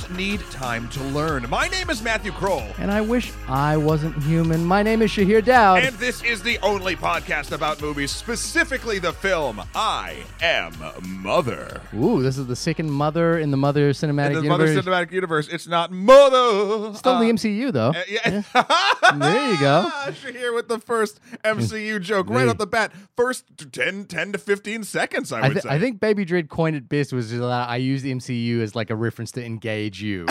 just need time to learn. My name is Matthew Kroll. And I wish I wasn't human. My name is Shahir Dowd. And this is the only podcast about movies, specifically the film I Am Mother. Ooh, this is the second Mother in the Mother Cinematic Universe. It's not Mother. Still the MCU, though. Yeah. There you go. Shahir with the first MCU joke right off the bat. First 10 to 15 seconds, I would say. I think Baby Dread coined it best was that I use the MCU as like a reference to engage you.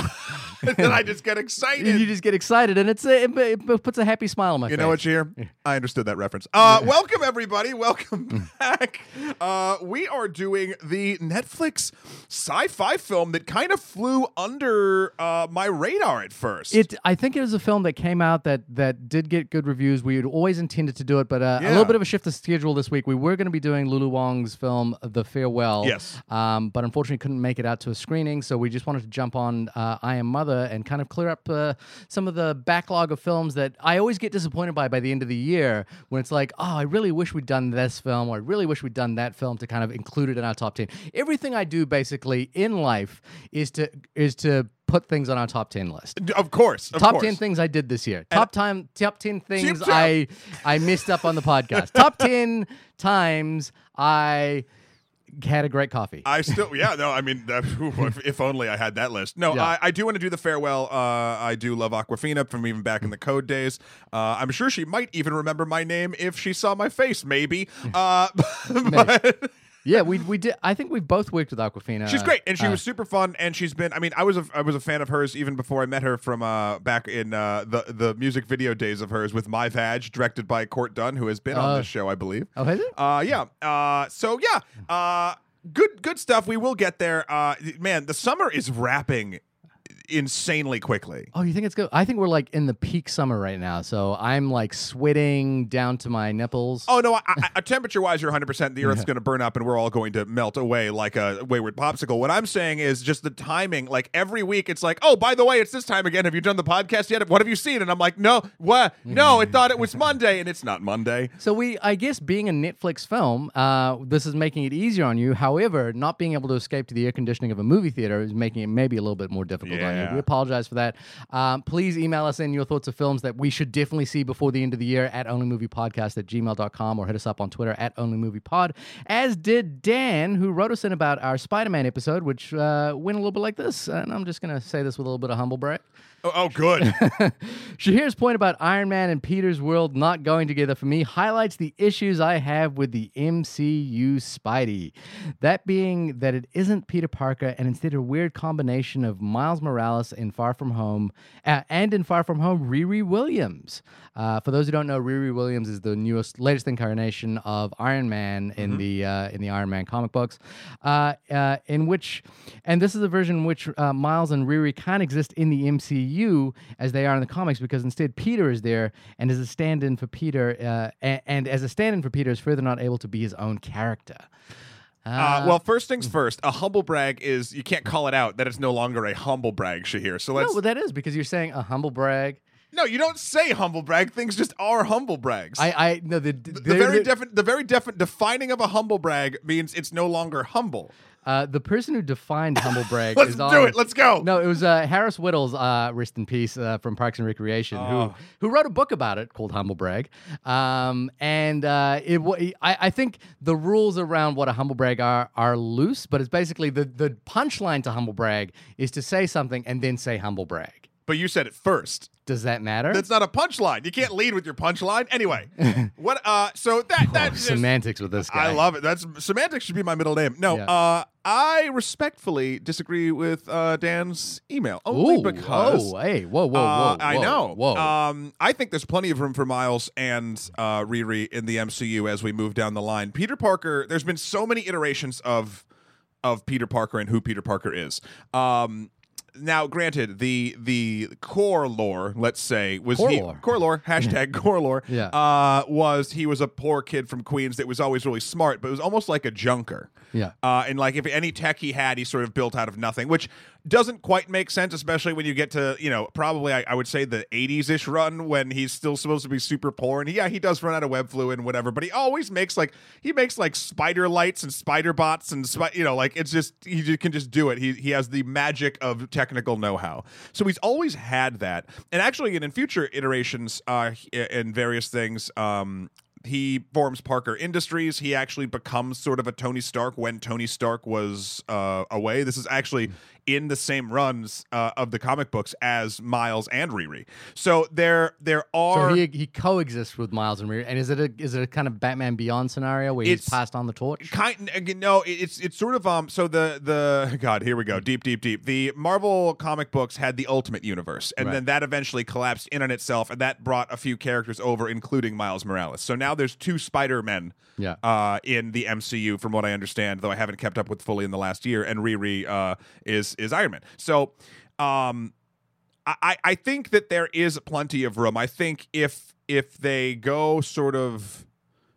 And then I just get excited. You just get excited, and it puts a happy smile on my face. You know what, Shahir? I understood that reference. Welcome, everybody. Welcome back. We are doing the Netflix sci-fi film that kind of flew under my radar at first. I think it was a film that came out that did get good reviews. We had always intended to do it, but a little bit of a shift of schedule this week. We were going to be doing Lulu Wong's film, The Farewell. Yes. But unfortunately couldn't make it out to a screening, so we just wanted to jump on I Am Mother and kind of clear up some of the backlog of films that I always get disappointed by the end of the year when it's like, oh, I really wish we'd done this film or I really wish we'd done that film to kind of include it in our top 10. Everything I do basically in life is to put things on our top 10 list. Of course. 10 things I did this year. Top 10 things I messed up on the podcast. Top 10 times I had a great coffee. If only I had that list. I do want to do The Farewell. I do love Awkwafina from even back in the Code days. I'm sure she might even remember my name if she saw my face, maybe. But... Yeah, we did. I think we both worked with Awkwafina. She's great, and she was super fun. And she's been. I mean, I was a fan of hers even before I met her from back in the music video days of hers with My Vag, directed by Court Dunn, who has been on this show, I believe. Oh, has it? Good stuff. We will get there. Man, the summer is wrapping insanely quickly. Oh, you think it's good? I think we're like in the peak summer right now, so I'm like sweating down to my nipples. Oh no, temperature-wise, you're 100%. The Earth's going to burn up, and we're all going to melt away like a wayward popsicle. What I'm saying is just the timing. Like every week, it's like, oh, by the way, it's this time again. Have you done the podcast yet? What have you seen? And I'm like, no, what? No, I thought it was Monday, and it's not Monday. So I guess, being a Netflix film, this is making it easier on you. However, not being able to escape to the air conditioning of a movie theater is making it maybe a little bit more difficult. Yeah. We apologize for that. Please email us in your thoughts of films that we should definitely see before the end of the year at onlymoviepodcast@gmail.com or hit us up on Twitter @onlymoviepod, as did Dan, who wrote us in about our Spider-Man episode, which went a little bit like this. And I'm just going to say this with a little bit of humble brag. Oh, good. Shahir's point about Iron Man and Peter's world not going together for me highlights the issues I have with the MCU Spidey. That being that it isn't Peter Parker and instead a weird combination of Miles Morales in Far From Home Riri Williams. For those who don't know, Riri Williams is the latest incarnation of Iron Man in the Iron Man comic books, and this is a version in which Miles and Riri can't exist in the MCU as they are in the comics, because instead Peter is there and is a stand-in for Peter, is further not able to be his own character. Well, first things first, a humble brag is, you can't call it out that it's no longer a humble brag, Shahir. So let's... No, but that is, because you're saying a humble brag. No, you don't say humble brag. Things just are humble brags. The very defining of a humble brag means it's no longer humble. The person who defined humble brag Let's go. No, it was Harris Whittles, rest in peace, from Parks and Recreation, who wrote a book about it called Humble Brag. I think the rules around what a humble brag are loose, but it's basically the punchline to humble brag is to say something and then say humble brag. But you said it first. Does that matter? That's not a punchline. You can't lead with your punchline. Anyway, what? So that's semantics with this guy. I love it. That's semantics should be my middle name. No, I respectfully disagree with Dan's email because. Oh, hey, whoa. I know. Whoa. I think there's plenty of room for Miles and Riri in the MCU as we move down the line. Peter Parker. There's been so many iterations of Peter Parker and who Peter Parker is. Now, granted, the core lore, let's say, was core lore, he was a poor kid from Queens that was always really smart, but it was almost like a junker. And like if any tech he had, he sort of built out of nothing, which doesn't quite make sense, especially when you get to, you know, probably I would say the 80s-ish run when he's still supposed to be super poor. And he does run out of web fluid and whatever, but he always makes like spider lights and spider bots and, you know, like it's just, he can just do it. He has the magic of technical know-how. So he's always had that. And actually, in future iterations and various things, he forms Parker Industries. He actually becomes sort of a Tony Stark when Tony Stark was away. This is actually in the same runs of the comic books as Miles and Riri. So there are... So he coexists with Miles and Riri. And is it a kind of Batman Beyond scenario where he's passed on the torch? No, it's sort of... So the... God, here we go. Deep. The Marvel comic books had the Ultimate Universe. And then that eventually collapsed in on itself. And that brought a few characters over, including Miles Morales. So now there's two Spider-Men in the MCU, from what I understand, though I haven't kept up with fully in the last year, and Riri is Iron Man. So I think that there is plenty of room. I think if they go sort of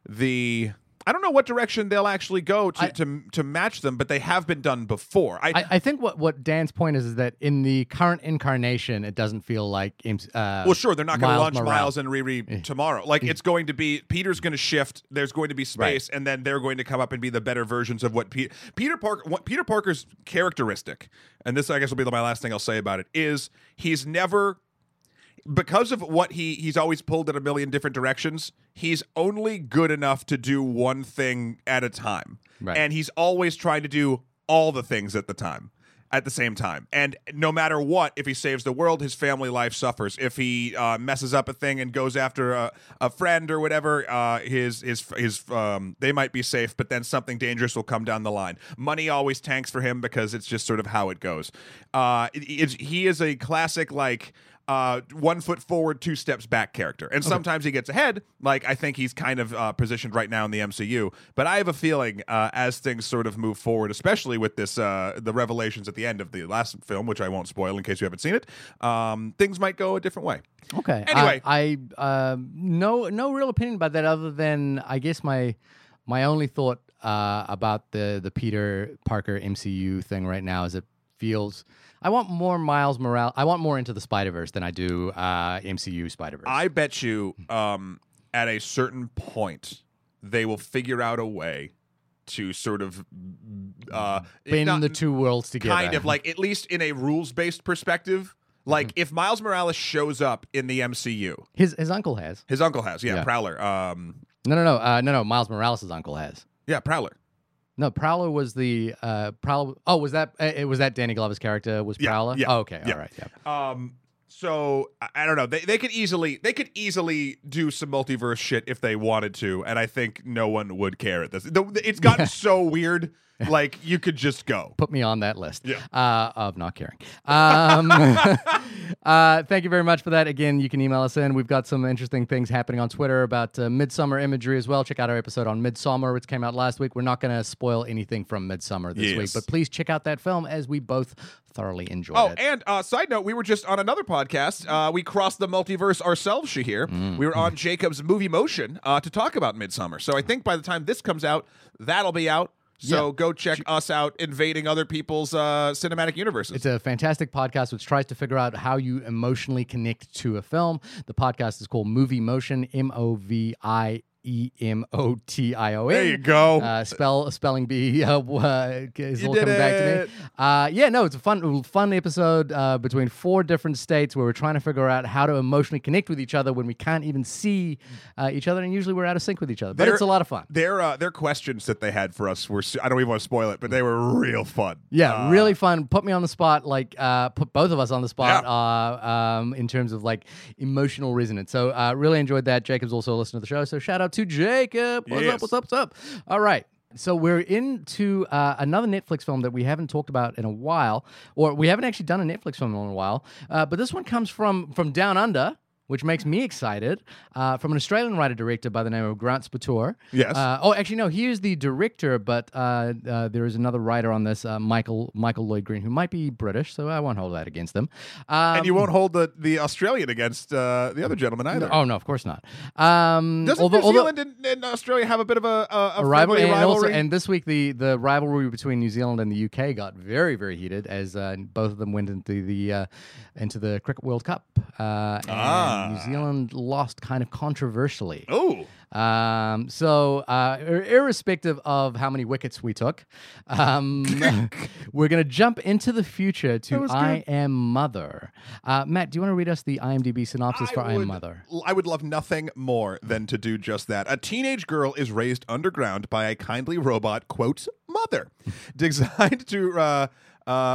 the... I don't know what direction they'll actually go to match them, but they have been done before. I think what Dan's point is that in the current incarnation, it doesn't feel like... well, sure, they're not going to launch Miles and Riri tomorrow. Like, it's going to be... Peter's going to shift, there's going to be space, and then they're going to come up and be the better versions of what Peter Parker's characteristic, and this, I guess, will be my last thing I'll say about it, is he's never... Because of what he's always pulled in a million different directions, he's only good enough to do one thing at a time. Right. And he's always trying to do all the things at the same time. And no matter what, if he saves the world, his family life suffers. If he messes up a thing and goes after a friend or whatever, they might be safe, but then something dangerous will come down the line. Money always tanks for him because it's just sort of how it goes. He is a classic, like... 1 foot forward, 2 steps back character. And sometimes he gets ahead, like I think he's kind of positioned right now in the MCU. But I have a feeling as things sort of move forward, especially with this the revelations at the end of the last film, which I won't spoil in case you haven't seen it, things might go a different way. Okay. Anyway. I no real opinion about that other than I guess my only thought about the Peter Parker MCU thing right now is it feels... I want more Miles Morales. I want more Into the Spider-Verse than I do MCU Spider-Verse. I bet you at a certain point they will figure out a way to sort of... Bend the two worlds together. Kind of, like, at least in a rules-based perspective... Like, if Miles Morales shows up in the MCU... His uncle has. His uncle has, yeah. Prowler. No, Miles Morales' uncle has. Yeah, Prowler. No, Prowler was the Prowler. Oh, was that Danny Glover's character was Prowler? Yeah. Oh, okay, all right. Yeah. So I don't know. They could easily do some multiverse shit if they wanted to, and I think no one would care at this. It's gotten so weird. Like, you could just go. Put me on that list of not caring. Thank you very much for that. Again, you can email us in. We've got some interesting things happening on Twitter about Midsummer imagery as well. Check out our episode on Midsummer, which came out last week. We're not going to spoil anything from Midsummer this week, but please check out that film as we both thoroughly enjoyed it. Oh, and side note, we were just on another podcast. We crossed the multiverse ourselves, Shahir. We were on Jacob's Movie Motion to talk about Midsummer. So I think by the time this comes out, that'll be out. So go check us out invading other people's cinematic universes. It's a fantastic podcast which tries to figure out how you emotionally connect to a film. The podcast is called Movie Motion, MOVIEMOTION. There you go. Spelling bee is all coming back to me. It's a fun episode between 4 different states where we're trying to figure out how to emotionally connect with each other when we can't even see each other, and usually we're out of sync with each other. But it's a lot of fun. Their questions that they had for us were, I don't even want to spoil it, but they were real fun. Yeah, really fun. Put me on the spot, like put both of us on the spot in terms of like emotional resonance. So really enjoyed that. Jacob's also a listener of the show, so shout out to Jacob. What's up? All right. So we're into another Netflix film that we haven't talked about in a while, or we haven't actually done a Netflix film in a while, but this one comes from Down Under, which makes me excited, from an Australian writer-director by the name of Grant Spator. Yes. Oh, actually, no, he is the director, but there is another writer on this, Michael Lloyd Green, who might be British, so I won't hold that against them. And you won't hold the Australian against the other gentleman either. No, oh, no, of course not. Doesn't New Zealand and Australia have a bit of a rivalry? And this week, the rivalry between New Zealand and the UK got very, very heated as both of them went into the Cricket World Cup. And New Zealand lost kind of controversially. Oh. So irrespective of how many wickets we took, we're going to jump into the future to I Am Mother. Matt, do you want to read us the IMDb synopsis for I Am Mother? I would love nothing more than to do just that. A teenage girl is raised underground by a kindly robot, quote, mother, designed to...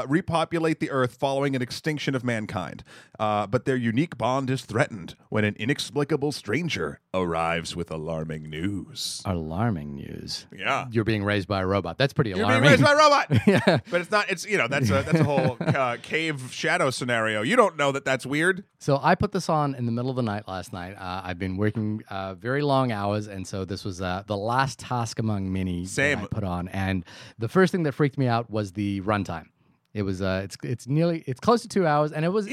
repopulate the Earth following an extinction of mankind. But their unique bond is threatened when an inexplicable stranger arrives with alarming news. Alarming news? Yeah. You're being raised by a robot. That's pretty alarming. You're being raised by a robot! Yeah. But it's not, that's a whole cave shadow scenario. You don't know that that's weird. So I put this on in the middle of the night last night. I've been working very long hours, and so this was the last task among many that I put on. And the first thing that freaked me out was the runtime. It was it's close to 2 hours, and it was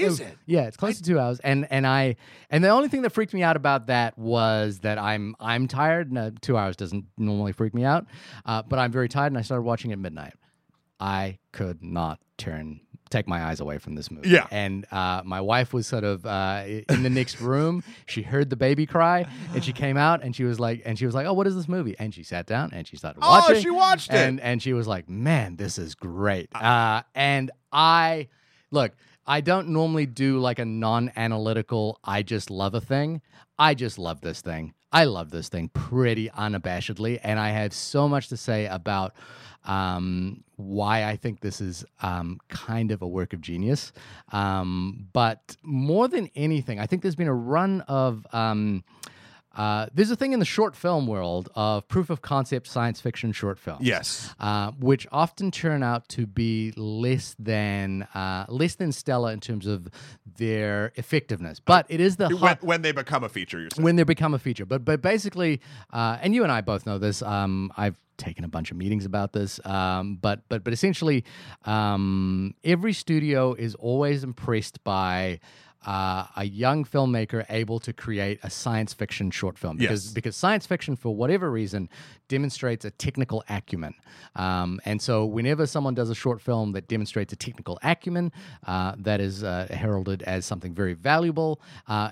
yeah, it's close to 2 hours, and the only thing that freaked me out about that was that I'm tired. No, 2 hours doesn't normally freak me out, but I'm very tired, and I started watching at midnight. I could not take my eyes away from this movie. Yeah. And my wife was sort of in the next room. She heard the baby cry, and she came out, and she was like, oh, what is this movie? And she sat down, and she started watching. Oh, she watched it. And she was like, man, this is great. I don't normally do like a non-analytical, I just love a thing. I just love this thing. I love this thing pretty unabashedly, and I have so much to say about why I think this is kind of a work of genius. But more than anything, I think there's been a run of... there's a thing in the short film world of proof-of-concept science fiction short films. Yes. Which often turn out to be less than stellar in terms of their effectiveness. But it is the... When they become a feature, you're saying. When they become a feature. But basically, and you and I both know this, I've taken a bunch of meetings about this, but essentially, every studio is always impressed by... a young filmmaker able to create a science fiction short film because science fiction, for whatever reason, demonstrates a technical acumen, and so whenever someone does a short film that demonstrates a technical acumen, that is heralded as something very valuable.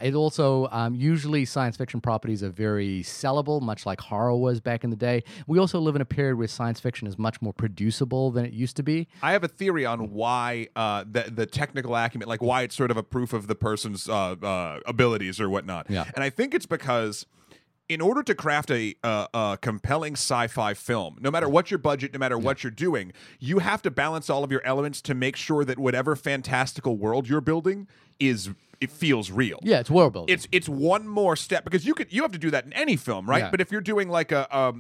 It also usually science fiction properties are very sellable, much like horror was back in the day. We also live in a period where science fiction is much more producible than it used to be. I have a theory on why the technical acumen, like why it's sort of a proof of the person's abilities or whatnot. Yeah. And I think it's because in order to craft a compelling sci-fi film, no matter what your budget, no matter what you're doing, you have to balance all of your elements to make sure that whatever fantastical world you're building it feels real. Yeah, it's world building. It's one more step, because you have to do that in any film, right? Yeah. But if you're doing like a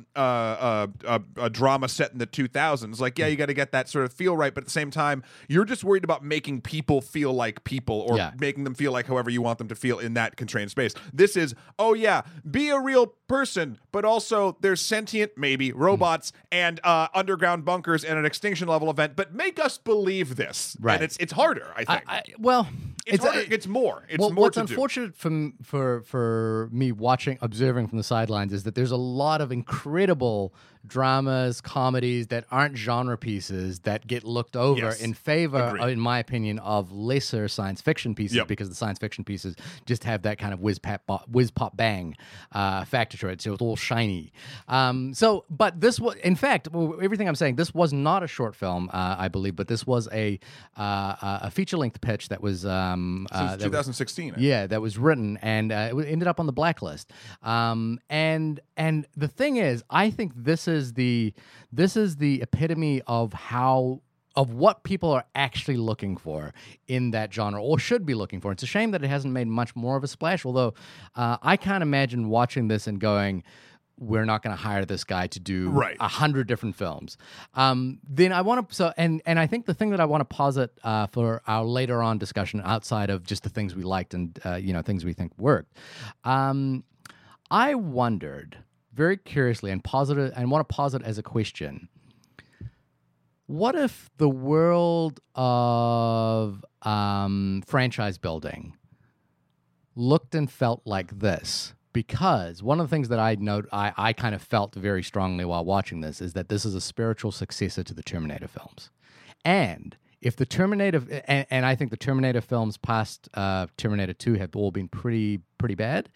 drama set in the 2000s, like you got to get that sort of feel right. But at the same time, you're just worried about making people feel like people, or making them feel like however you want them to feel in that constrained space. This is be a real person, but also there's sentient robots and underground bunkers and an extinction level event. But make us believe this, right? And it's harder, I think. It's harder. It's more. It's well, more what's unfortunate for me observing from the sidelines is that there's a lot of incredible dramas, comedies that aren't genre pieces that get looked over in favor, in my opinion, of lesser science fiction pieces, because the science fiction pieces just have that kind of whiz pop bang factor to it. So it's all shiny. But this was, in fact, everything I'm saying, this was not a short film, I believe, but this was a feature length pitch that was 2016. That was written, and it ended up on the blacklist. And the thing is, I think this is the epitome of what people are actually looking for in that genre, or should be looking for. It's a shame that it hasn't made much more of a splash. Although I can't imagine watching this and going, we're not going to hire this guy to do 100 different films. Then I want to, and I think the thing that I want to posit for our later on discussion outside of just the things we liked and, things we think worked. I wondered very curiously and want to posit as a question, what if the world of franchise building looked and felt like this? Because one of the things that I kind of felt very strongly while watching this is that this is a spiritual successor to the Terminator films. And if the Terminator, and I think the Terminator films past Terminator 2 have all been pretty bad.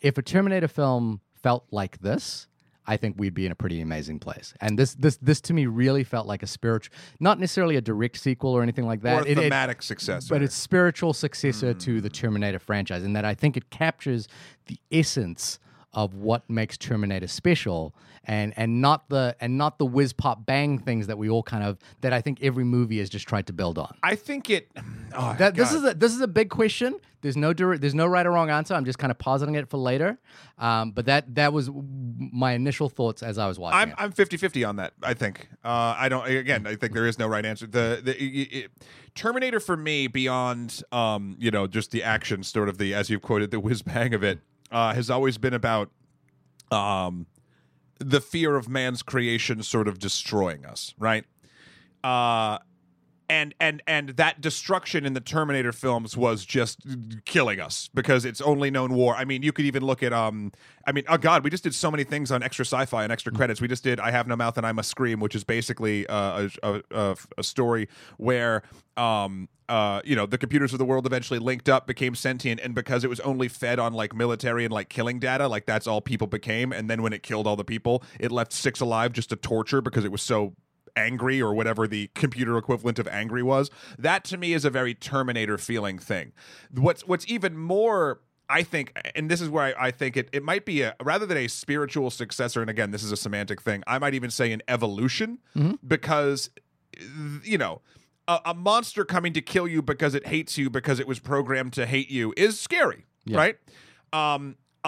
If a Terminator film felt like this, I think we'd be in a pretty amazing place. And this to me really felt like a spiritual, not necessarily a direct sequel or anything like that. Or a thematic successor. But it's spiritual successor to the Terminator franchise, in that I think it captures the essence of what makes Terminator special, and not the whiz pop bang things that we all kind of, that I think every movie has just tried to build on. I think it. Oh, that, this is a big question. There's no right or wrong answer. I'm just kind of positing it for later. But that was my initial thoughts as I was watching. I'm 50-50 on that. I think I don't. Again, I think there is no right answer. The Terminator for me, beyond just the action, sort of the, as you've quoted, the whiz bang of it. Has always been about the fear of man's creation sort of destroying us, right? And that destruction in the Terminator films was just killing us because it's only known war. I mean, you could even look at, we just did so many things on Extra Sci-Fi and Extra Credits. We just did I Have No Mouth and I Must Scream, which is basically a story where... the computers of the world eventually linked up, became sentient, and because it was only fed on like military and like killing data, like that's all people became. And then when it killed all the people, it left 6 alive just to torture because it was so angry, or whatever the computer equivalent of angry was. That to me is a very Terminator feeling thing. What's even more, I think, and this is where I think it might be rather than a spiritual successor, and again, this is a semantic thing, I might even say an evolution, because, a monster coming to kill you because it hates you because it was programmed to hate you is scary, right? A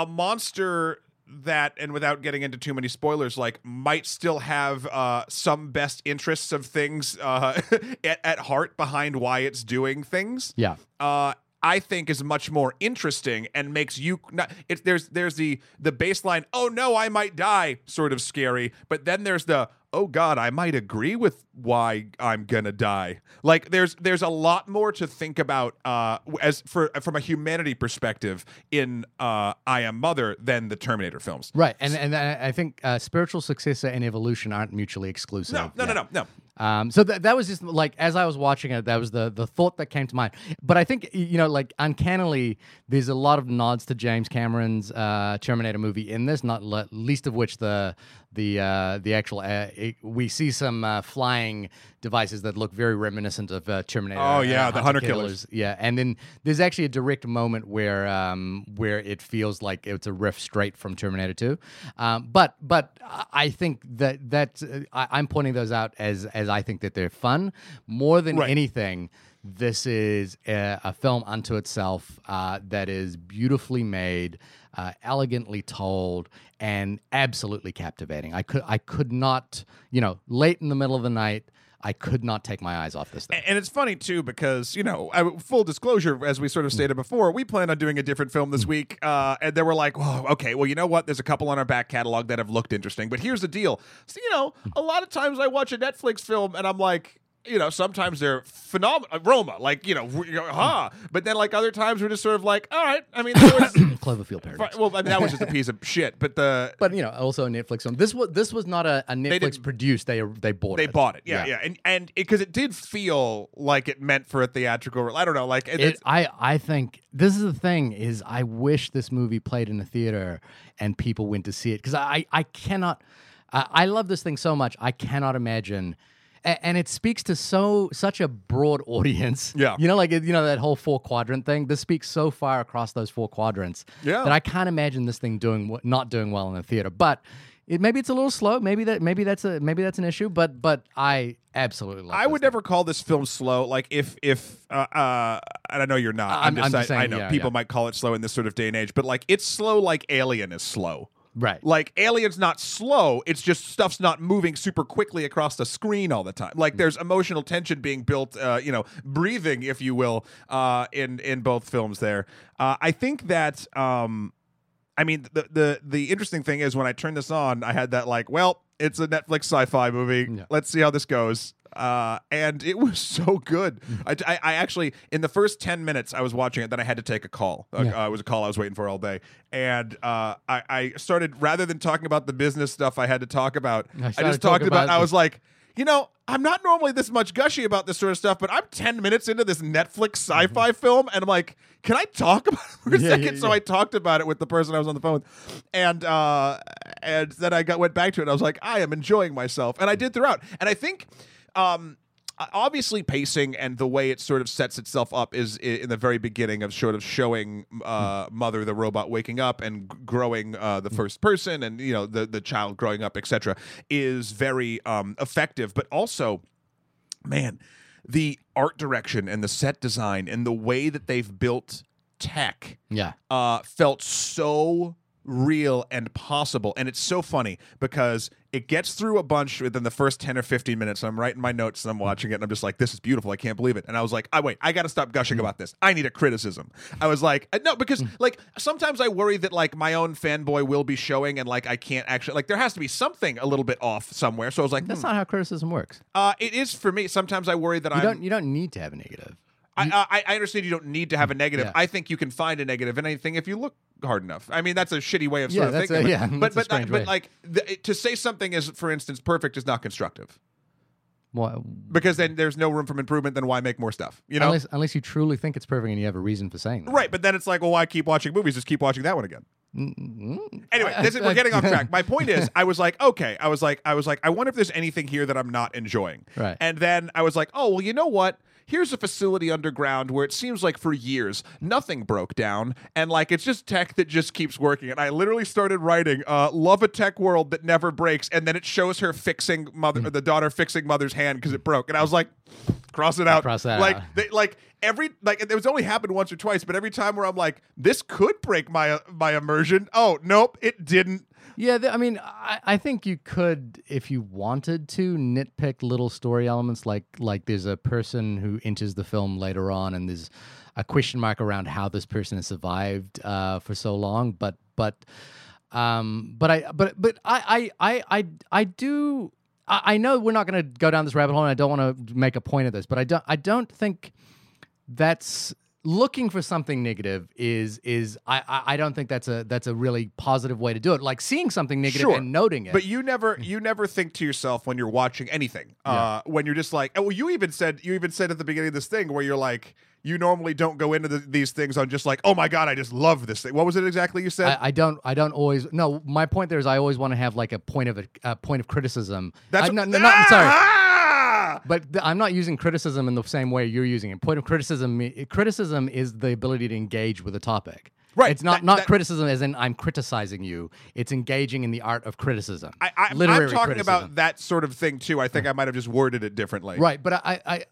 monster that, and without getting into too many spoilers, like might still have some best interests of things at heart behind why it's doing things. Yeah. I think is much more interesting and makes you not. There's the baseline. Oh no, I might die. Sort of scary, but then there's the. Oh God, I might agree with why I'm gonna die. Like there's a lot more to think about from a humanity perspective in I Am Mother than the Terminator films. Right, and I think spiritual successor and evolution aren't mutually exclusive. No. So that was just like, as I was watching it, that was the thought that came to mind. But I think uncannily, there's a lot of nods to James Cameron's Terminator movie in this, not least of which the actual. We see some flying devices that look very reminiscent of Terminator. Oh yeah, the Hunter Killers. Yeah, and then there's actually a direct moment where it feels like it's a riff straight from Terminator 2. But I think I'm pointing those out as I think that they're fun more than anything. This is a film unto itself that is beautifully made, elegantly told, and absolutely captivating. I could not, late in the middle of the night, I could not take my eyes off this thing. And it's funny, too, because, full disclosure, as we sort of stated before, we plan on doing a different film this week. And then we're like, oh, okay, well, you know what? There's a couple on our back catalog that have looked interesting. But here's the deal. So, a lot of times I watch a Netflix film and I'm like, sometimes they're phenomenal, Roma, but then, other times we're just sort of like, all right, I mean, there was... Cloverfield parodies. Well, that was just a piece of shit, But, also a Netflix film. This was not a Netflix produced, they bought it. They bought it, yeah. And because it did feel like it meant for a theatrical, I don't know, like... I think, this is the thing, is I wish this movie played in a theater and people went to see it, because I love this thing so much, I cannot imagine... And it speaks to such a broad audience. Yeah. That whole 4-quadrant thing. This speaks so far across those 4 quadrants that I can't imagine this thing not doing well in the theater. But maybe it's a little slow. Maybe that's an issue. But I absolutely love it. I would never call this film slow. Like if and I know you're not. I'm just saying, I know people might call it slow in this sort of day and age. But like it's slow like Alien is slow. Right. Like, Alien's not slow. It's just stuff's not moving super quickly across the screen all the time. Like, there's emotional tension being built, you know, breathing, if you will, in both films there. I think that, I mean, the interesting thing is when I turned this on, I had that, like, well, it's a Netflix sci-fi movie. Yeah. Let's see how this goes. And it was so good. I actually, in the first 10 minutes I was watching it, then I had to take a call. It was a call I was waiting for all day. And I started, rather than talking about the business stuff I had to talk about, I was like, you know, I'm not normally this much gushy about this sort of stuff, but I'm 10 minutes into this Netflix sci-fi film, and I'm like, can I talk about it for a second? So I talked about it with the person I was on the phone with, and then I went back to it, and I was like, I am enjoying myself, and I did throughout. And I think... obviously pacing and the way it sort of sets itself up is in the very beginning of sort of showing Mother the robot waking up and growing the first person, and you know the child growing up, etc., is very effective. But also, man, the art direction and the set design and the way that they've built tech felt so real and possible. And it's so funny because it gets through a bunch within the first 10 or 15 minutes. I'm writing my notes and I'm watching it and I'm just like, this is beautiful. I can't believe it. And I was like, I got to stop gushing about this. I need a criticism. I was like, no, because like sometimes I worry that like my own fanboy will be showing and like I can't actually, like there has to be something a little bit off somewhere. So I was like, that's not how criticism works. It is for me. Sometimes I worry that you don't need to have a negative. I understand you don't need to have a negative. Yeah. I think you can find a negative in anything if you look hard enough. I mean, that's a shitty way of sort of thinking. But like to say something is, for instance, perfect is not constructive. Why? Because then there's no room for improvement. Then why make more stuff? You know, unless you truly think it's perfect and you have a reason for saying that. Right, but then it's like, well, why keep watching movies? Just keep watching that one again. Anyway, we're getting off track. My point is, I was like, I wonder if there's anything here that I'm not enjoying. Right, and then I was like, oh well, you know what? Here's a facility underground where it seems like for years nothing broke down, and like it's just tech that just keeps working. And I literally started writing, "Love a tech world that never breaks," and then it shows her fixing the daughter fixing Mother's hand because it broke, and I was like, "Cross it out." It was only happened once or twice, but every time where I'm like, "This could break my immersion." Oh nope, it didn't. Yeah, I mean, I think you could, if you wanted to, nitpick little story elements like there's a person who enters the film later on, and there's a question mark around how this person has survived for so long. But I know we're not going to go down this rabbit hole, and I don't want to make a point of this, but I don't think that's. Looking for something negative I don't think that's a really positive way to do it. Like seeing something negative and noting it. But you never think to yourself when you're watching anything. When you're just like, oh, well, you even said at the beginning of this thing where you're like, you normally don't go into these things on just like, oh my God, I just love this thing. What was it exactly you said? I don't always, my point there is I always want to have like a point of criticism. I'm not using criticism in the same way you're using it. Point of criticism is the ability to engage with a topic. Right. It's not criticism as in I'm criticizing you. It's engaging in the art of criticism. I'm talking about that sort of thing too. I think I might have just worded it differently. Right. But I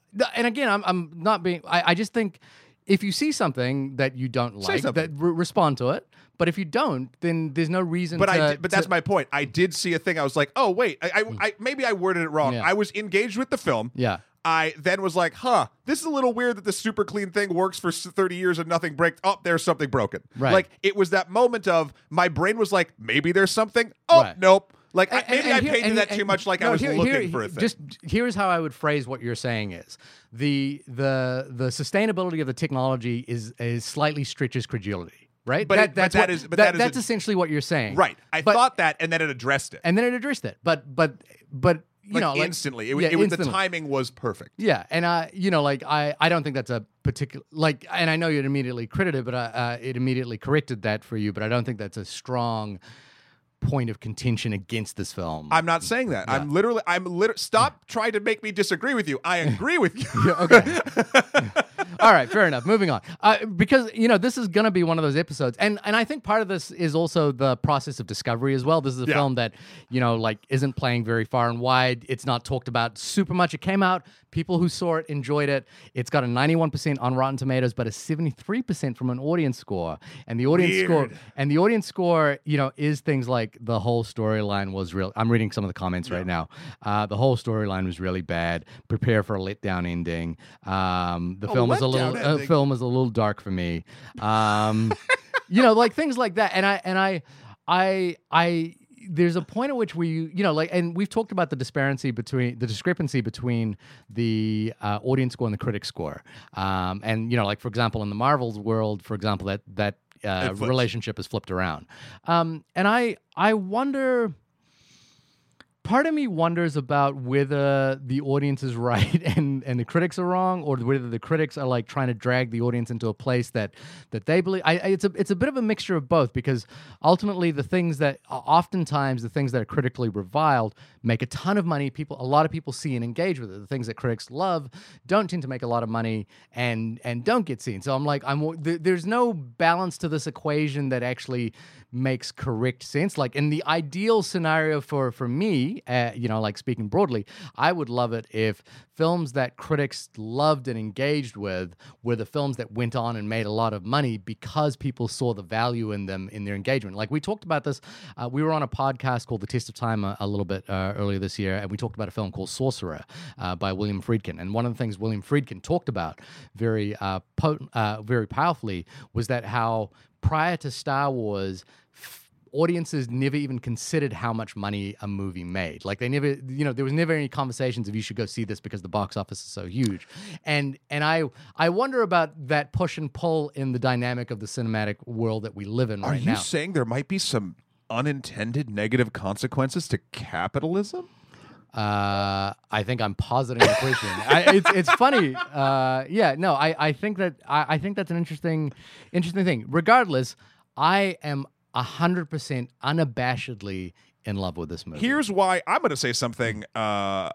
just think if you see something that you don't like, respond to it. But if you don't, then there's no reason. That's my point. I did see a thing. I was like, oh wait, I maybe I worded it wrong. Yeah. I was engaged with the film. Yeah. I then was like, huh, this is a little weird that this super clean thing works for 30 years and nothing breaks. Oh, there's something broken. Right. Like it was that moment of my brain was like, maybe there's something. Oh, right. Nope. Like I painted that too much, I was looking for a thing. Just here's how I would phrase what you're saying is the sustainability of the technology is slightly stretches credulity. Right, that's essentially what you're saying. Right, I thought that, and then it addressed it. But you know, instantly, the timing was perfect. Yeah, and I don't think that's a particular like, and I know you'd immediately credited, but it immediately corrected that for you. But I don't think that's a strong point of contention against this film. I'm not saying that. Yeah. I'm literally. Stop trying to make me disagree with you. I agree with you. Yeah, okay. All right, fair enough. Moving on. Because, you know, this is going to be one of those episodes. And I think part of this is also the process of discovery as well. This is a film that, you know, like isn't playing very far and wide. It's not talked about super much. It came out People who saw it enjoyed it. It's got a 91% on Rotten Tomatoes, but a 73% from an audience score. And the audience score, you know, is things like the whole storyline was real. I'm reading some of the comments right now. The whole storyline was really bad. Prepare for a letdown ending. The film was a little dark for me. You know, like things like that. And there's a point at which we, you know, like, and we've talked about the discrepancy between the audience score and the critic score. And, you know, like, for example, in the Marvel's world, for example, that relationship is flipped around. And I wonder, part of me wonders about whether the audience is right and the critics are wrong, or whether the critics are like trying to drag the audience into a place that they believe. It's a bit of a mixture of both, because ultimately the things that are critically reviled make a ton of money. A lot of people see and engage with it. The things that critics love don't tend to make a lot of money and don't get seen. So I'm like, there's no balance to this equation that actually makes correct sense. Like, in the ideal scenario for me, you know, like, speaking broadly, I would love it if films that critics loved and engaged with were the films that went on and made a lot of money because people saw the value in them, in their engagement. Like, we talked about this. We were on a podcast called The Test of Time a little bit earlier this year, and we talked about a film called Sorcerer by William Friedkin. And one of the things William Friedkin talked about very very powerfully was that how prior to Star Wars, audiences never even considered how much money a movie made. Like, they never, you know, there was never any conversations of, you should go see this because the box office is so huge. And I wonder about that push and pull in the dynamic of the cinematic world that we live in right now. Are you saying there might be some unintended negative consequences to capitalism? I think I'm positing the question. It's funny. I think that's an interesting thing. Regardless, I am 100% unabashedly in love with this movie. Here's why I'm going to say something not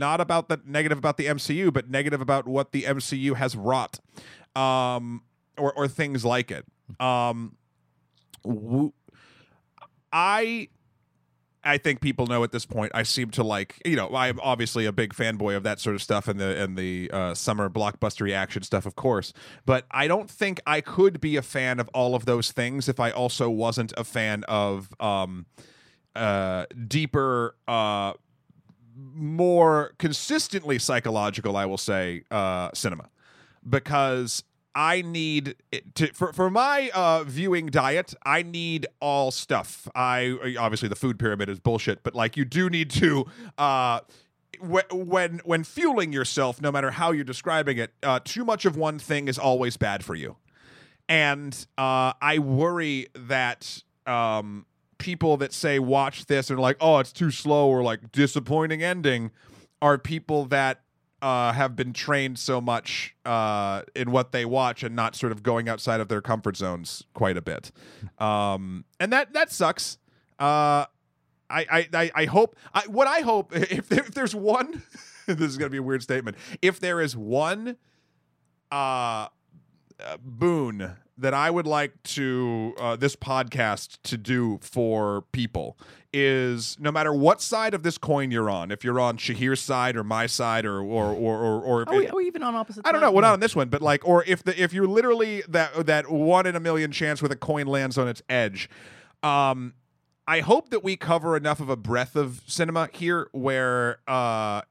about the negative about the MCU, but negative about what the MCU has wrought, or things like it. I think people know at this point. I seem to like, you know, I'm obviously a big fanboy of that sort of stuff and the summer blockbuster action stuff, of course. But I don't think I could be a fan of all of those things if I also wasn't a fan of deeper, more consistently psychological, I will say, cinema, because I need for my viewing diet, I need all stuff. I obviously, the food pyramid is bullshit, but like, you do need to when fueling yourself, no matter how you're describing it, too much of one thing is always bad for you. And I worry that people that say watch this and are like, oh, it's too slow, or like, disappointing ending, are people that have been trained so much in what they watch and not sort of going outside of their comfort zones quite a bit, and that sucks. I hope what I hope, if there's one, this is gonna be a weird statement. If there is one boon that I would like to this podcast to do for people, is no matter what side of this coin you're on, if you're on Shahir's side or my side or if are we even on opposite? I don't know. We're not on this one, but like, or if you're literally that one in a million chance where the coin lands on its edge, I hope that we cover enough of a breadth of cinema here where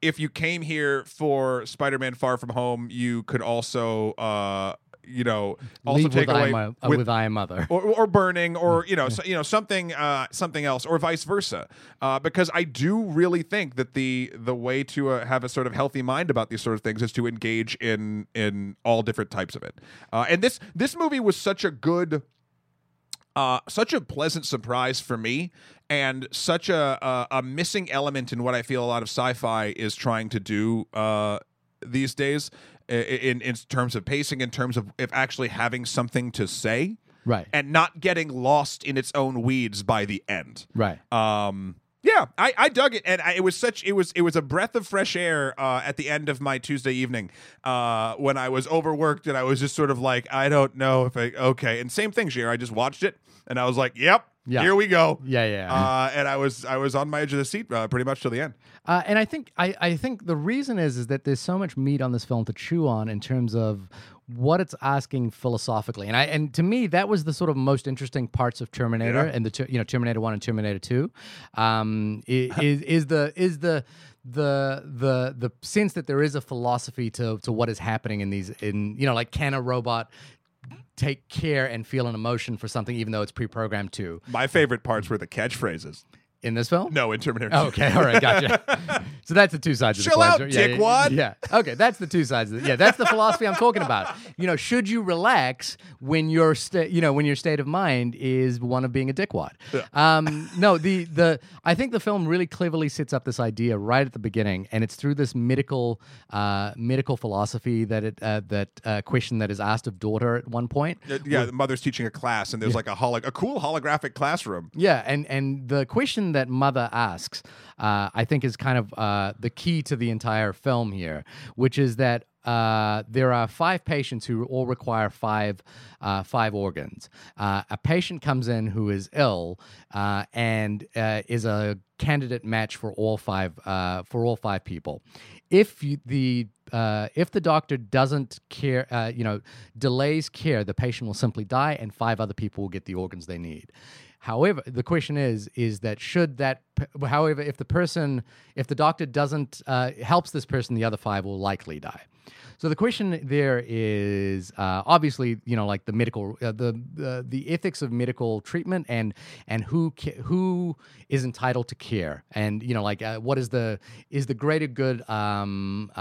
if you came here for Spider-Man: Far From Home, you could also. You know, also leave take away with I Am Mother or Burning, or you know, so, you know, something else, or vice versa, because I do really think that the way to have a sort of healthy mind about these sort of things is to engage in all different types of it. And this movie was such a good, such a pleasant surprise for me, and such a missing element in what I feel a lot of sci-fi is trying to do these days. In terms of pacing, in terms of if actually having something to say, right, and not getting lost in its own weeds by the end, right. Yeah, I dug it, and it was a breath of fresh air at the end of my Tuesday evening when I was overworked and I was just sort of like, I don't know if okay. And same thing, Shahir, I just watched it and I was like, yep. Yeah. Here we go. Yeah, yeah. And I was on my edge of the seat pretty much till the end. And I think the reason is that there's so much meat on this film to chew on in terms of what it's asking philosophically. And to me, that was the sort of most interesting parts of Terminator and the Terminator 1 and Terminator 2. Is the sense that there is a philosophy to what is happening in these, in, you know, like, can a robot take care and feel an emotion for something even though it's pre-programmed to? My favorite parts were the catchphrases. In this film? No, in Terminator 2. Oh, okay, all right, gotcha. So that's the two sides of the coin. Chill out, dickwad. Yeah. Okay, that's the two sides of it. Yeah, that's the philosophy I'm talking about. You know, should you relax when your state of mind is one of being a dickwad? Yeah. I think the film really cleverly sets up this idea right at the beginning, and it's through this medical philosophy that question that is asked of daughter at one point. Yeah, the mother's teaching a class, and there's like a cool holographic classroom. Yeah, and the question that mother asks, I think, is kind of the key to the entire film here, which is that there are 5 patients who all require five organs. A patient comes in who is ill and is a candidate match for all five people. If the doctor doesn't care, delays care, the patient will simply die, and 5 other people will get the organs they need. However, the question is that if the doctor doesn't helps this person, the other 5 will likely die. So the question there is obviously, you know, like the medical, the ethics of medical treatment and who is entitled to care, and, you know, like what is the greater good an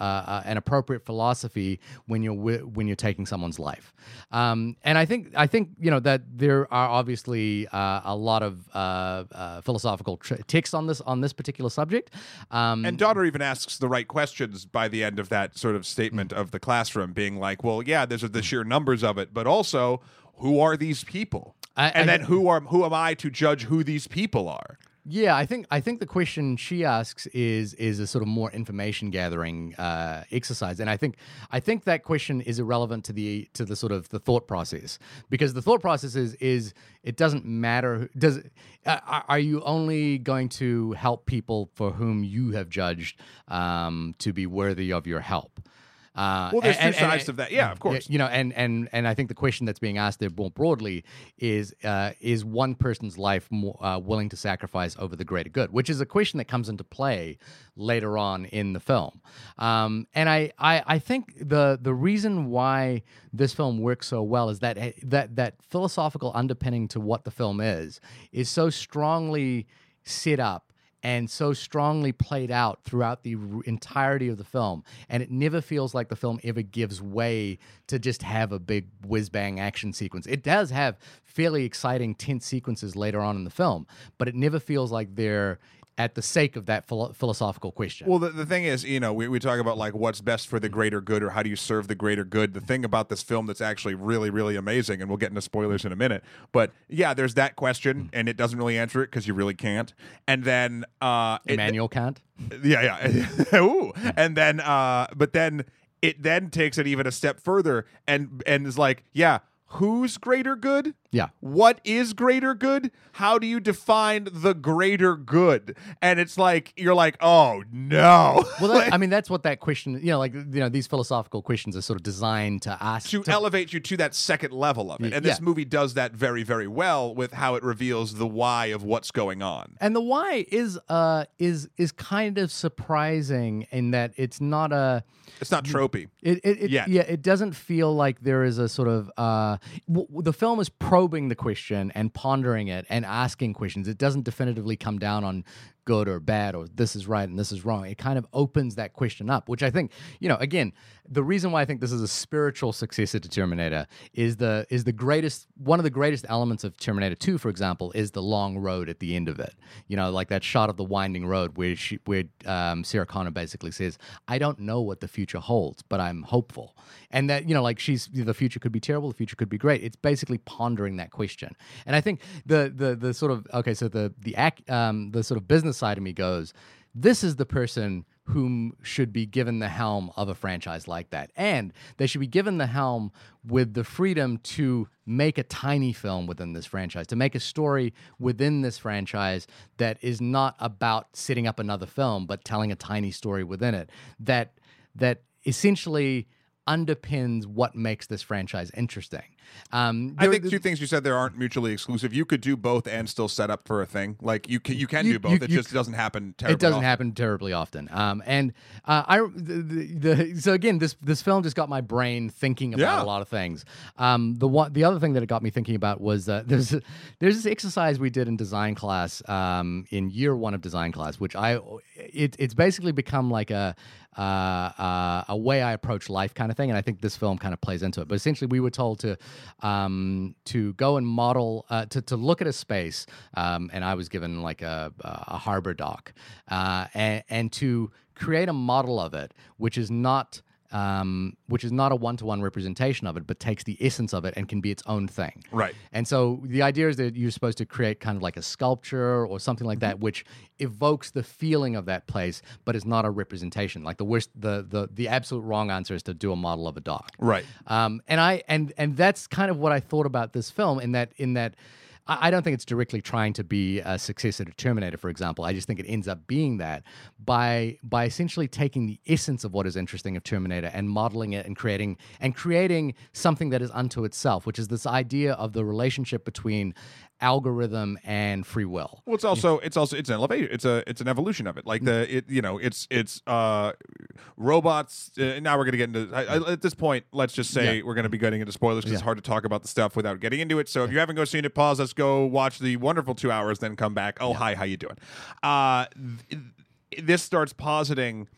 appropriate philosophy when you're taking someone's life, and I think you know that there are obviously a lot of philosophical texts on this particular subject, and Daughter even asks the right questions by the end of that sort of statement of the classroom being like, well, yeah, these are the sheer numbers of it, but also, who are these people? Who am I to judge who these people are? Yeah, I think the question she asks is a sort of more information gathering exercise, and I think that question is irrelevant to the sort of the thought process, because the thought process is it doesn't matter. Are you only going to help people for whom you have judged to be worthy of your help? Well, there's two sides of that. Yeah, of course. You know, and I think the question that's being asked there more broadly is one person's life more willing to sacrifice over the greater good, which is a question that comes into play later on in the film. And I think the reason why this film works so well is that philosophical underpinning to what the film is so strongly set up and so strongly played out throughout the entirety of the film, and it never feels like the film ever gives way to just have a big whiz-bang action sequence. It does have fairly exciting, tense sequences later on in the film, but it never feels like they're at the sake of that philosophical question. Well, the thing is, you know, we talk about, like, what's best for the greater good, or how do you serve the greater good. The thing about this film that's actually really, really amazing, and we'll get into spoilers in a minute, but yeah, there's that question, and it doesn't really answer it because you really can't. And then... Immanuel Kant? Yeah. Ooh. And then... but then it then takes it even a step further and is like, yeah, who's greater good? Yeah. What is greater good? How do you define the greater good? And it's like, you're like, oh, no. Well, that's what that question, you know, like, you know, these philosophical questions are sort of designed to ask. To elevate you to that second level of it. And this movie does that very, very well with how it reveals the why of what's going on. And the why is kind of surprising in that it's not a... It's not tropey. It doesn't feel like there is a sort of... the film is probing the question and pondering it and asking questions. It doesn't definitively come down on good or bad or this is right and this is wrong. It kind of opens that question up, which I think, you know, again, the reason why I think this is a spiritual successor to Terminator is the greatest, one of the greatest elements of Terminator 2, for example, is the long road at the end of it. You know, like that shot of the winding road where Sarah Connor basically says, I don't know what the future holds, but I'm hopeful. And that, you know, like the future could be terrible, the future could be great. It's basically pondering that question. And I think the sort of, okay, so the sort of business side of me goes, this is the person whom should be given the helm of a franchise like that. And they should be given the helm with the freedom to make a tiny film within this franchise, to make a story within this franchise that is not about setting up another film, but telling a tiny story within it that essentially underpins what makes this franchise interesting. I think two things you said there aren't mutually exclusive. You could do both and still set up for a thing. Like you can do both. It just doesn't happen terribly often. It doesn't happen terribly often. So again, this film just got my brain thinking about a lot of things. The other thing that it got me thinking about was there's this exercise we did in design class in year one of design class, which it's basically become like a way I approach life kind of thing, and I think this film kind of plays into it. But essentially, we were told to go and model, to look at a space, and I was given like a harbor dock, and to create a model of it, which is not a one-to-one representation of it, but takes the essence of it and can be its own thing. Right. And so the idea is that you're supposed to create kind of like a sculpture or something like that, which evokes the feeling of that place, but is not a representation. Like the absolute wrong answer is to do a model of a dog. Right. And that's kind of what I thought about this film in that. I don't think it's directly trying to be a successor to Terminator, for example. I just think it ends up being that by essentially taking the essence of what is interesting of Terminator and modeling it and creating something that is unto itself, which is this idea of the relationship between algorithm and free will. Well, it's an elevation. It's an evolution of it. Like it's robots. Now we're going to get into at this point. Let's just say we're going to be getting into spoilers because it's hard to talk about the stuff without getting into it. So if you haven't seen it, pause us. Go watch the wonderful 2 hours, then come back. Hi, how you doing? This starts positing,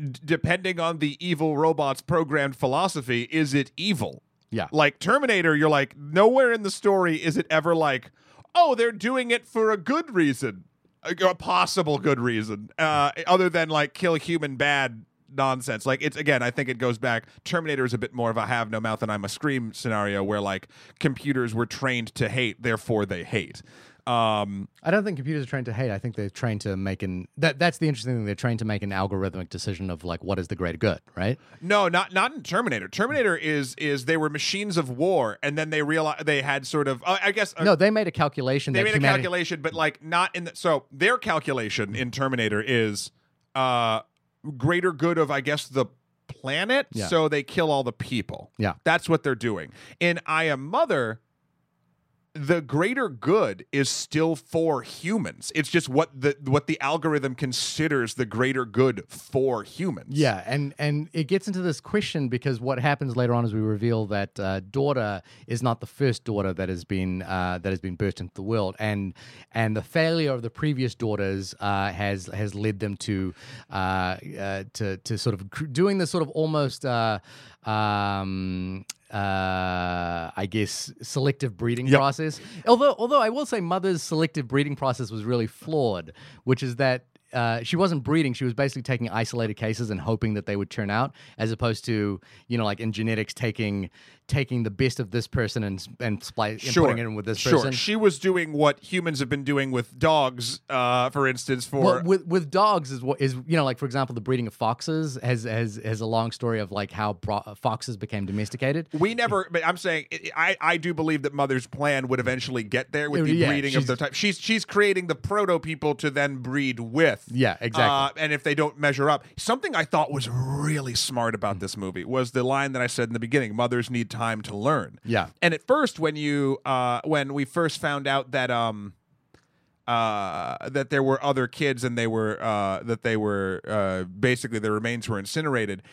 depending on the evil robot's programmed philosophy, is it evil? Yeah. Like Terminator, you're like, nowhere in the story is it ever like, oh, they're doing it for a good reason, a possible good reason, other than like kill human bad nonsense. Like it's, again, I think it goes back. Terminator is a bit more of a have no mouth and I must scream scenario where like computers were trained to hate, therefore they hate. I don't think computers are trained to hate. I think they're trained to make that's the interesting thing. They're trained to make an algorithmic decision of like what is the greater good, right? No, not in Terminator. Terminator is they were machines of war, and then they realized they had sort of they made a calculation. But like not in the, so their calculation in Terminator is greater good of, I guess, the planet, so they kill all the people. Yeah. That's what they're doing. In I Am Mother, the greater good is still for humans. It's just what the algorithm considers the greater good for humans. Yeah, and it gets into this question because what happens later on is we reveal that daughter is not the first daughter that has been birthed into the world, and the failure of the previous daughters has led them to sort of doing this sort of almost. I guess selective breeding process. Although I will say Mother's selective breeding process was really flawed, which is that she wasn't breeding. She was basically taking isolated cases and hoping that they would turn out, as opposed to, like in genetics, taking the best of this person and putting it in with this person. She was doing what humans have been doing with dogs, for instance. With dogs is like, for example, the breeding of foxes has a long story of like how foxes became domesticated. But I'm saying I do believe that Mother's plan would eventually get there with the breeding of the type. She's creating the proto people to then breed with. Yeah, exactly. And if they don't measure up, something I thought was really smart about this movie was the line that I said in the beginning: "Mothers need time to learn." Yeah. And at first, when we first found out that there were other kids and they were basically their remains were incinerated.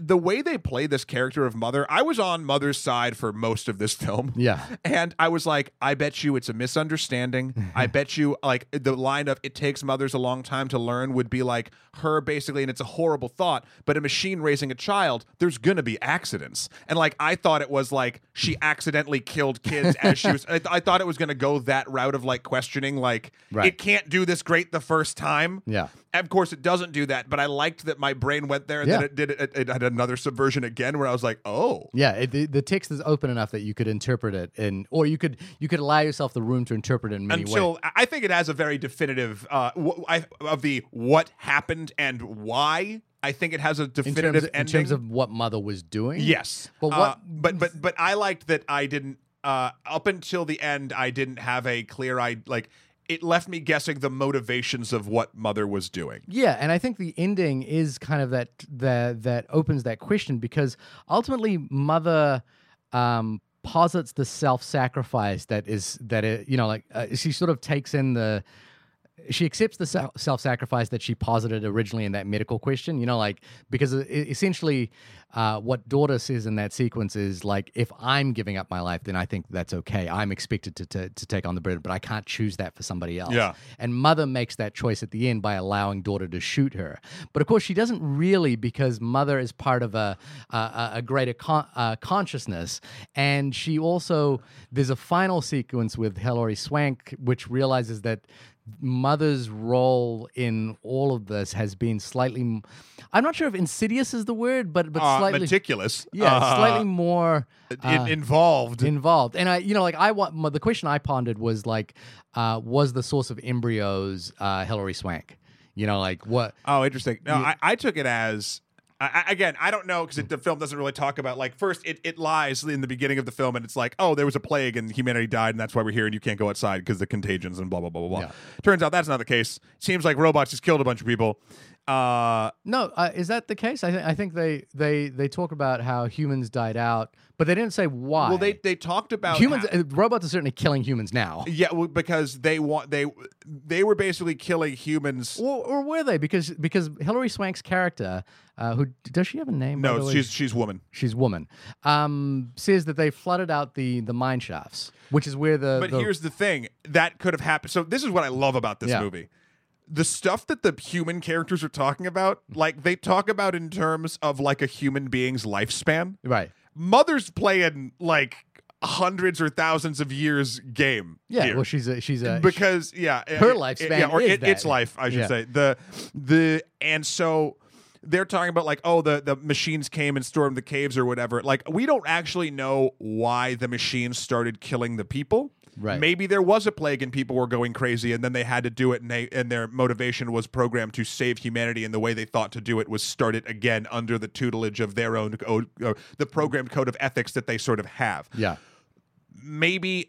The way they play this character of Mother, I was on Mother's side for most of this film. Yeah. And I was like, I bet you it's a misunderstanding. I bet you, like, the line of it takes mothers a long time to learn would be like her basically, and it's a horrible thought, but a machine raising a child, there's going to be accidents. And like, I thought it was like she accidentally killed kids as she was. I thought it was going to go that route of like questioning, like, it can't do this great the first time. Yeah. And of course, it doesn't do that, but I liked that my brain went there and that it did it. It had another subversion again, where I was like, oh, yeah, the text is open enough that you could interpret it, or you could allow yourself the room to interpret it in many ways. I think it has a very definitive of the what happened and why. I think it has a definitive ending in terms of what Mother was doing. Yes, but but I liked that I didn't up until the end. I didn't have a clear eye like. It left me guessing the motivations of what Mother was doing. Yeah, and I think the ending is kind of that opens that question, because ultimately Mother posits the self-sacrifice she sort of takes in the. She accepts the self-sacrifice that she posited originally in that medical question, because essentially what Daughter says in that sequence is like, if I'm giving up my life, then I think that's okay. I'm expected to take on the burden, but I can't choose that for somebody else. Yeah. And Mother makes that choice at the end by allowing Daughter to shoot her. But of course she doesn't really, because Mother is part of a greater consciousness. And she also, there's a final sequence with Hilary Swank, which realizes that Mother's role in all of this has been slightly, I'm not sure if insidious is the word, but slightly meticulous. Yeah, slightly more involved. And the question I pondered was was the source of embryos Hilary Swank? What? Oh, interesting. No, I took it as. I don't know, because the film doesn't really talk about, first, it lies in the beginning of the film, and it's like, oh, there was a plague, and humanity died, and that's why we're here, and you can't go outside because the contagions and blah, blah, blah, blah, blah. Turns out that's not the case. Seems like robots just killed a bunch of people. No, is that the case? I think they talk about how humans died out, but they didn't say why. Well, they talked about humans. Robots are certainly killing humans now. Yeah, well, because they were basically killing humans. Or were they? Because Hilary Swank's character, who does she have a name? No, she's woman. She's woman. Says that they flooded out the mine shafts, which is where the. But here's the thing that could have happened. So this is what I love about this movie. The stuff that the human characters are talking about, they talk about in terms of, a human being's lifespan. Right. Mother's playing, hundreds or thousands of years game. Yeah, here. Well, she's a... Because, yeah. Her lifespan its life, I should say. And so they're talking about, the machines came and stormed the caves or whatever. We don't actually know why the machines started killing the people. Right. Maybe there was a plague and people were going crazy, and then they had to do it, and their motivation was programmed to save humanity, and the way they thought to do it was start it again under the tutelage of their own the programmed code of ethics that they sort of have. Yeah. Maybe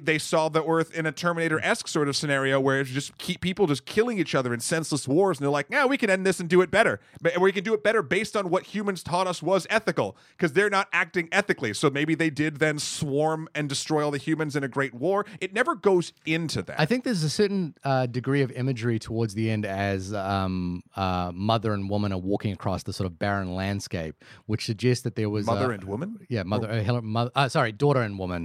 they saw the Earth in a Terminator-esque sort of scenario where it's just people just killing each other in senseless wars, and they're like, "Yeah, we can end this and do it better. But we can do it better based on what humans taught us was ethical, because they're not acting ethically." So maybe they did then swarm and destroy all the humans in a great war. It never goes into that. I think there's a certain degree of imagery towards the end as Mother and Woman are walking across the sort of barren landscape, which suggests that there was Mother and Woman. Yeah, Daughter and Woman.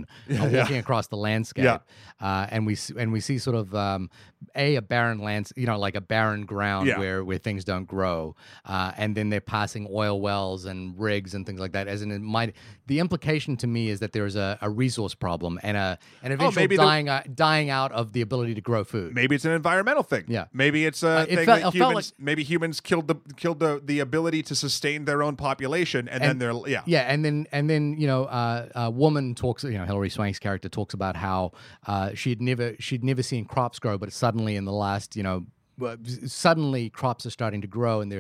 Walking across the landscape, and we see sort of a barren lands, a barren ground where things don't grow, and then they're passing oil wells and rigs and things like that. As in, the implication to me is that there is a resource problem and an eventual dying out of the ability to grow food. Maybe it's an environmental thing. Yeah, maybe it's a thing that humans. Maybe humans killed the ability to sustain their own population, and then they're Woman talks. Hilary Swank's character talks about how she'd never seen crops grow, but suddenly in the last, suddenly crops are starting to grow, and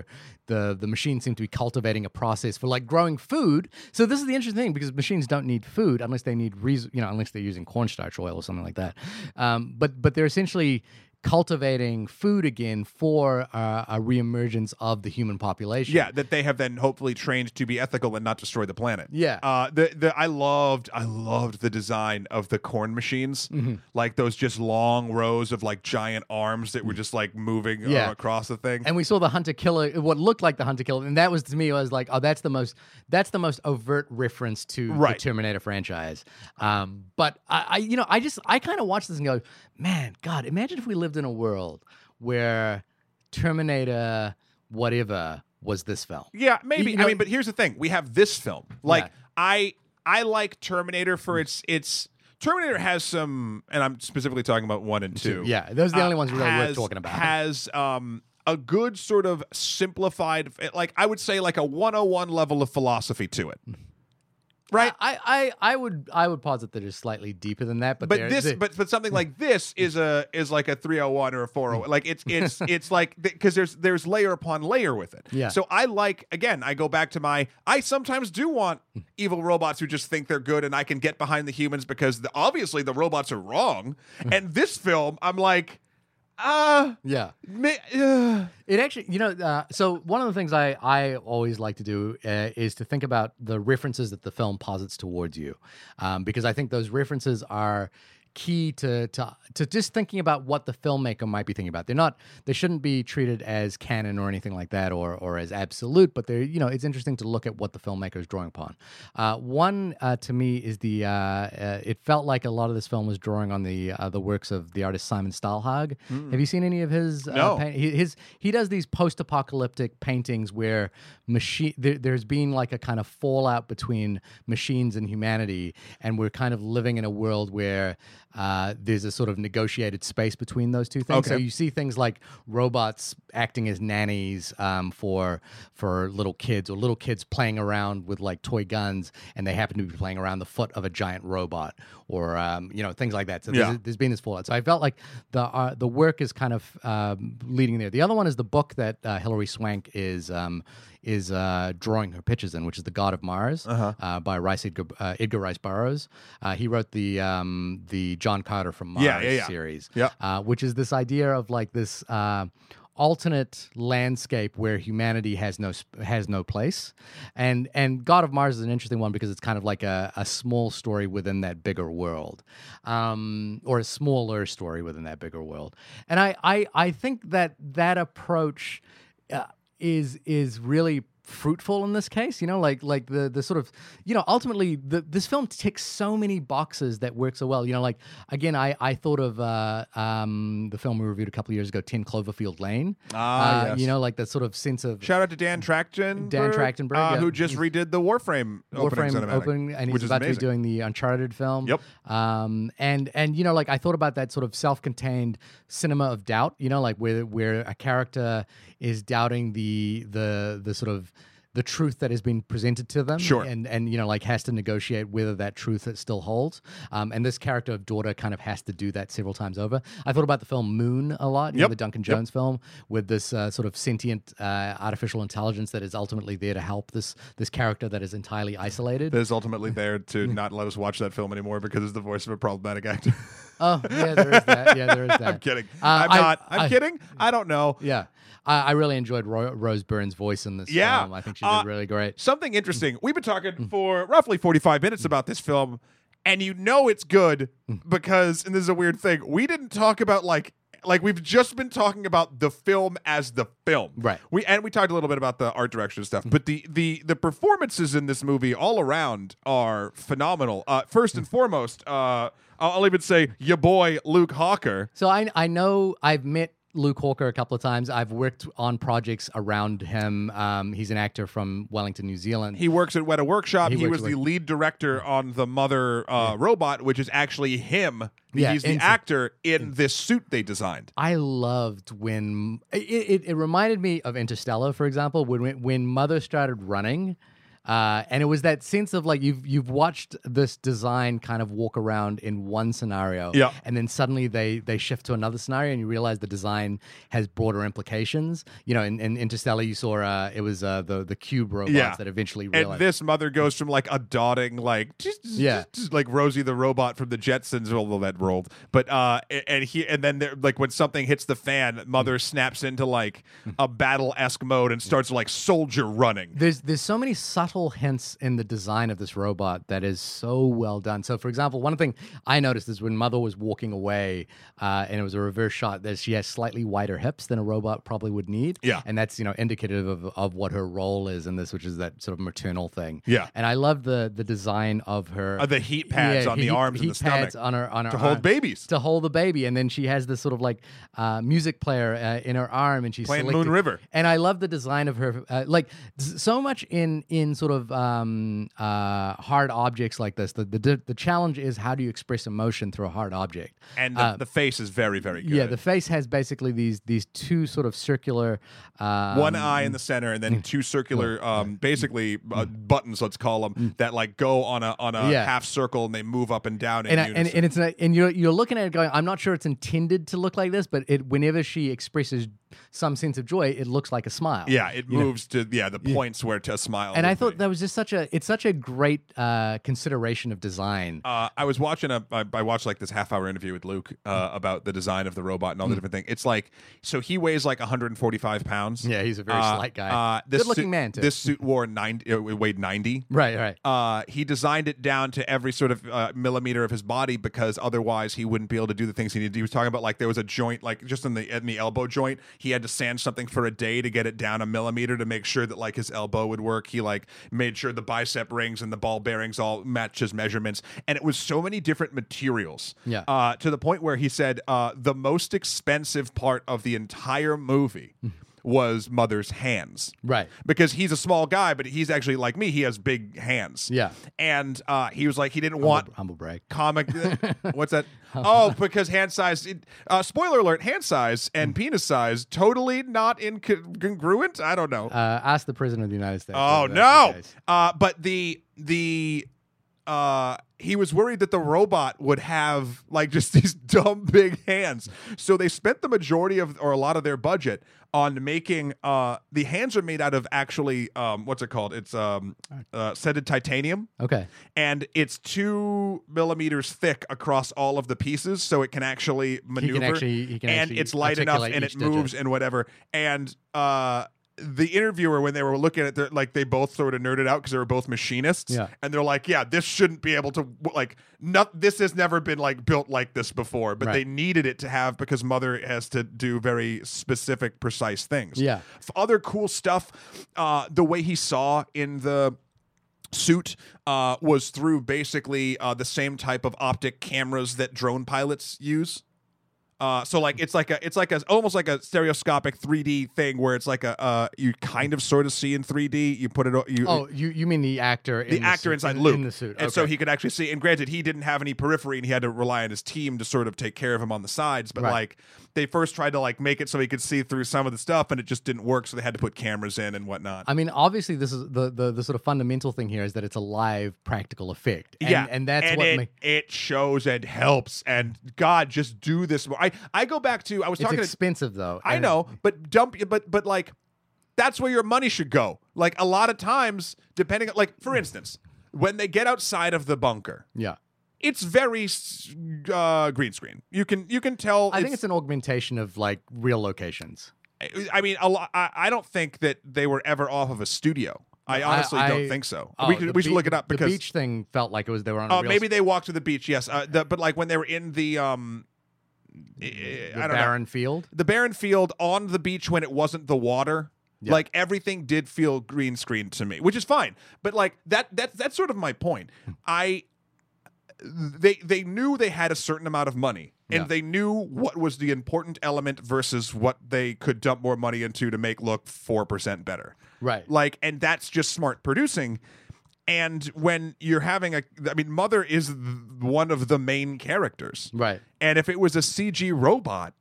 the machines seem to be cultivating a process for growing food. So this is the interesting thing, because machines don't need food unless they need unless they're using cornstarch oil or something like that. But they're essentially cultivating food again for a reemergence of the human population. Yeah, that they have then hopefully trained to be ethical and not destroy the planet. Yeah. I loved the design of the corn machines, mm-hmm. Those just long rows of giant arms that were just moving across the thing. And we saw the hunter killer, what looked like the hunter killer, and that was to me, I was like, oh, that's the most overt reference to the Terminator franchise. But I kind of watched this and go, man, God, imagine if we lived in a world where Terminator whatever was this film. Yeah, maybe. But here's the thing. We have this film. I like Terminator for its Terminator has some, and I'm specifically talking about 1 and 2. Yeah, those are the only ones we're really worth talking about. Has a good sort of simplified, like I would say, like a 101 level of philosophy to it. Right, I would posit that it's slightly deeper than that, but something like this is like a 301 or a 401. Like it's it's like, because there's layer upon layer with it. Yeah. So I like, again, I go back to I sometimes do want evil robots who just think they're good, and I can get behind the humans because obviously the robots are wrong. And this film, I'm like, yeah. It actually, so one of the things I always like to do is to think about the references that the film posits towards you, because I think those references are key to just thinking about what the filmmaker might be thinking about. They shouldn't be treated as canon or anything like that, or as absolute, but they're, it's interesting to look at what the filmmaker is drawing upon. One to me is it felt like a lot of this film was drawing on the works of the artist Simon Stahlhag. Mm. Have you seen any of his? No. He does these post-apocalyptic paintings where there's been like a kind of fallout between machines and humanity, and we're kind of living in a world where there's a sort of negotiated space between those two things. Okay. So you see things like robots acting as nannies for little kids, or little kids playing around with like toy guns, and they happen to be playing around the foot of a giant robot, or things like that. So there's been this fallout. So I felt like the work is kind of leading there. The other one is the book that Hilary Swank is drawing her pictures in, which is The God of Mars, by Edgar Rice Burroughs. He wrote the John Carter from Mars series, which is this idea of like this alternate landscape where humanity has no place. And God of Mars is an interesting one because it's kind of like a small story within that bigger world, or a smaller story within that bigger world. And I think that approach is really fruitful in this case, like the sort of, ultimately this film ticks so many boxes that work so well. Again, I thought of the film we reviewed a couple of years ago, 10 Cloverfield Lane. Yes. Like that sort of sense of... Shout out to Dan Trachtenberg, who just redid the Warframe opening cinematic, and he's about to be doing the Uncharted film. Yep. I thought about that sort of self-contained cinema of doubt, like where a character is doubting the sort of the truth that has been presented to them, sure, and has to negotiate whether that truth still holds. And this character of daughter kind of has to do that several times over. I thought about the film Moon a lot, the Duncan Jones film, with this sort of sentient artificial intelligence that is ultimately there to help this character that is entirely isolated. That is ultimately there to not let us watch that film anymore because it's the voice of a problematic actor. Oh, yeah, there is that. I'm kidding. I'm kidding. I don't know. Yeah. I really enjoyed Rose Byrne's voice in this film. I think she did really great. Something interesting. We've been talking for roughly 45 minutes about this film, and it's good because, and this is a weird thing, we didn't talk about like we've just been talking about the film as the film. Right. We talked a little bit about the art direction and stuff, but the performances in this movie all around are phenomenal. First and foremost, I'll even say your boy Luke Hawker. So I know I've met Luke Hawker a couple of times. I've worked on projects around him. He's an actor from Wellington, New Zealand. He works at Weta Workshop. He was the lead director on the Mother robot, which is actually him. He's the actor in this suit they designed. I loved when... It reminded me of Interstellar, for example, when Mother started running... and it was that sense of like you've watched this design kind of walk around in one scenario, and then suddenly they shift to another scenario, and you realize the design has broader implications. In Interstellar, you saw it was the cube robots that eventually realized. And this Mother goes from like a dotting just like Rosie the robot from the Jetsons, although that rolled. But and then like when something hits the fan, Mother snaps into like a battle-esque mode and starts like soldier running. There's so many subtle hints in the design of this robot that is so well done. So, for example, one thing I noticed is when Mother was walking away, and it was a reverse shot, that she has slightly wider hips than a robot probably would need. Yeah. And that's, indicative of what her role is in this, which is that sort of maternal thing. Yeah. And I love the design of her... the heat pads on the arms and the stomach. On her to hold babies. To hold the baby. And then she has this sort of like music player in her arm, and she's playing Moon River. And I love the design of her... so much in sort sort of hard objects like this, the challenge is how do you express emotion through a hard object? And the face is very, very good. Yeah, the face has basically these two sort of circular... one eye in the center and then two circular, basically buttons, let's call them, that like go on a half circle and they move up and down in unison. And you're looking at it going, I'm not sure it's intended to look like this, but whenever she expresses some sense of joy, it looks like a smile. Yeah, it moves to the points where to smile. And I thought that was just such a great consideration of design. I was watching I watched like this half hour interview with Luke about the design of the robot and all the different things. It's like, so he weighs like 145 pounds. Yeah, he's a very slight guy. Good looking man too. This suit wore 90. It weighed 90. Right. He designed it down to every sort of millimeter of his body because otherwise he wouldn't be able to do the things he needed. He was talking about like there was a joint like just in the elbow joint. He had to sand something for a day to get it down a millimeter to make sure that like his elbow would work. He like made sure the bicep rings and the ball bearings all match his measurements. And it was so many different materials. Yeah. To the point where he said the most expensive part of the entire movie was Mother's hands. Right. Because he's a small guy, but he's actually like me. He has big hands. Yeah. And he was like, he didn't want... Humble brag. Comic... what's that? Oh, because hand size... spoiler alert, hand size and penis size totally not incongruent? I don't know. Ask the President of the United States. Oh, no! But the... he was worried that the robot would have like just these dumb big hands. So they spent the majority of or a lot of their budget on making the hands are made out of actually what's it called? It's setted titanium. Okay. And it's 2 millimeters thick across all of the pieces, so it can actually maneuver. He can actually it's light enough and it moves digit. And whatever. And the interviewer, when they were looking at it, like they both sort of nerded out because they were both machinists, and they're like, "Yeah, this shouldn't be able to like. Not this has never been like built like this before, but they needed it to have because Mother has to do very specific, precise things. Yeah, other cool stuff. The way he saw in the suit was through basically the same type of optic cameras that drone pilots use." So like it's like a almost like a stereoscopic 3D thing where it's like a you kind of sort of see in 3D. You put it you mean the actor inside Luke in the suit, and so he could actually see. And granted, he didn't have any periphery, and he had to rely on his team to sort of take care of him on the sides. But like they first tried to like make it so he could see through some of the stuff, and it just didn't work. So they had to put cameras in and whatnot. I mean, obviously, this is the sort of fundamental thing here is that it's a live practical effect. It shows and helps. And God, just do this more. I go back to I was talking. It's expensive though. I know, but like that's where your money should go. Like a lot of times, depending on like for instance, when they get outside of the bunker, it's very green screen. You can tell. I think it's an augmentation of like real locations. I mean, I don't think that they were ever off of a studio. I honestly don't think so. We should look it up because the beach thing felt like it was they were on. Oh, maybe they walked to the beach. Yes, but like when they were in the barren field on the beach when it wasn't the water, like everything did feel green screen to me, which is fine. But like that's sort of my point. They knew they had a certain amount of money, and they knew what was the important element versus what they could dump more money into to make look 4% better. Right. Like, and that's just smart producing. And when you're having Mother is one of the main characters. Right. And if it was a CG robot,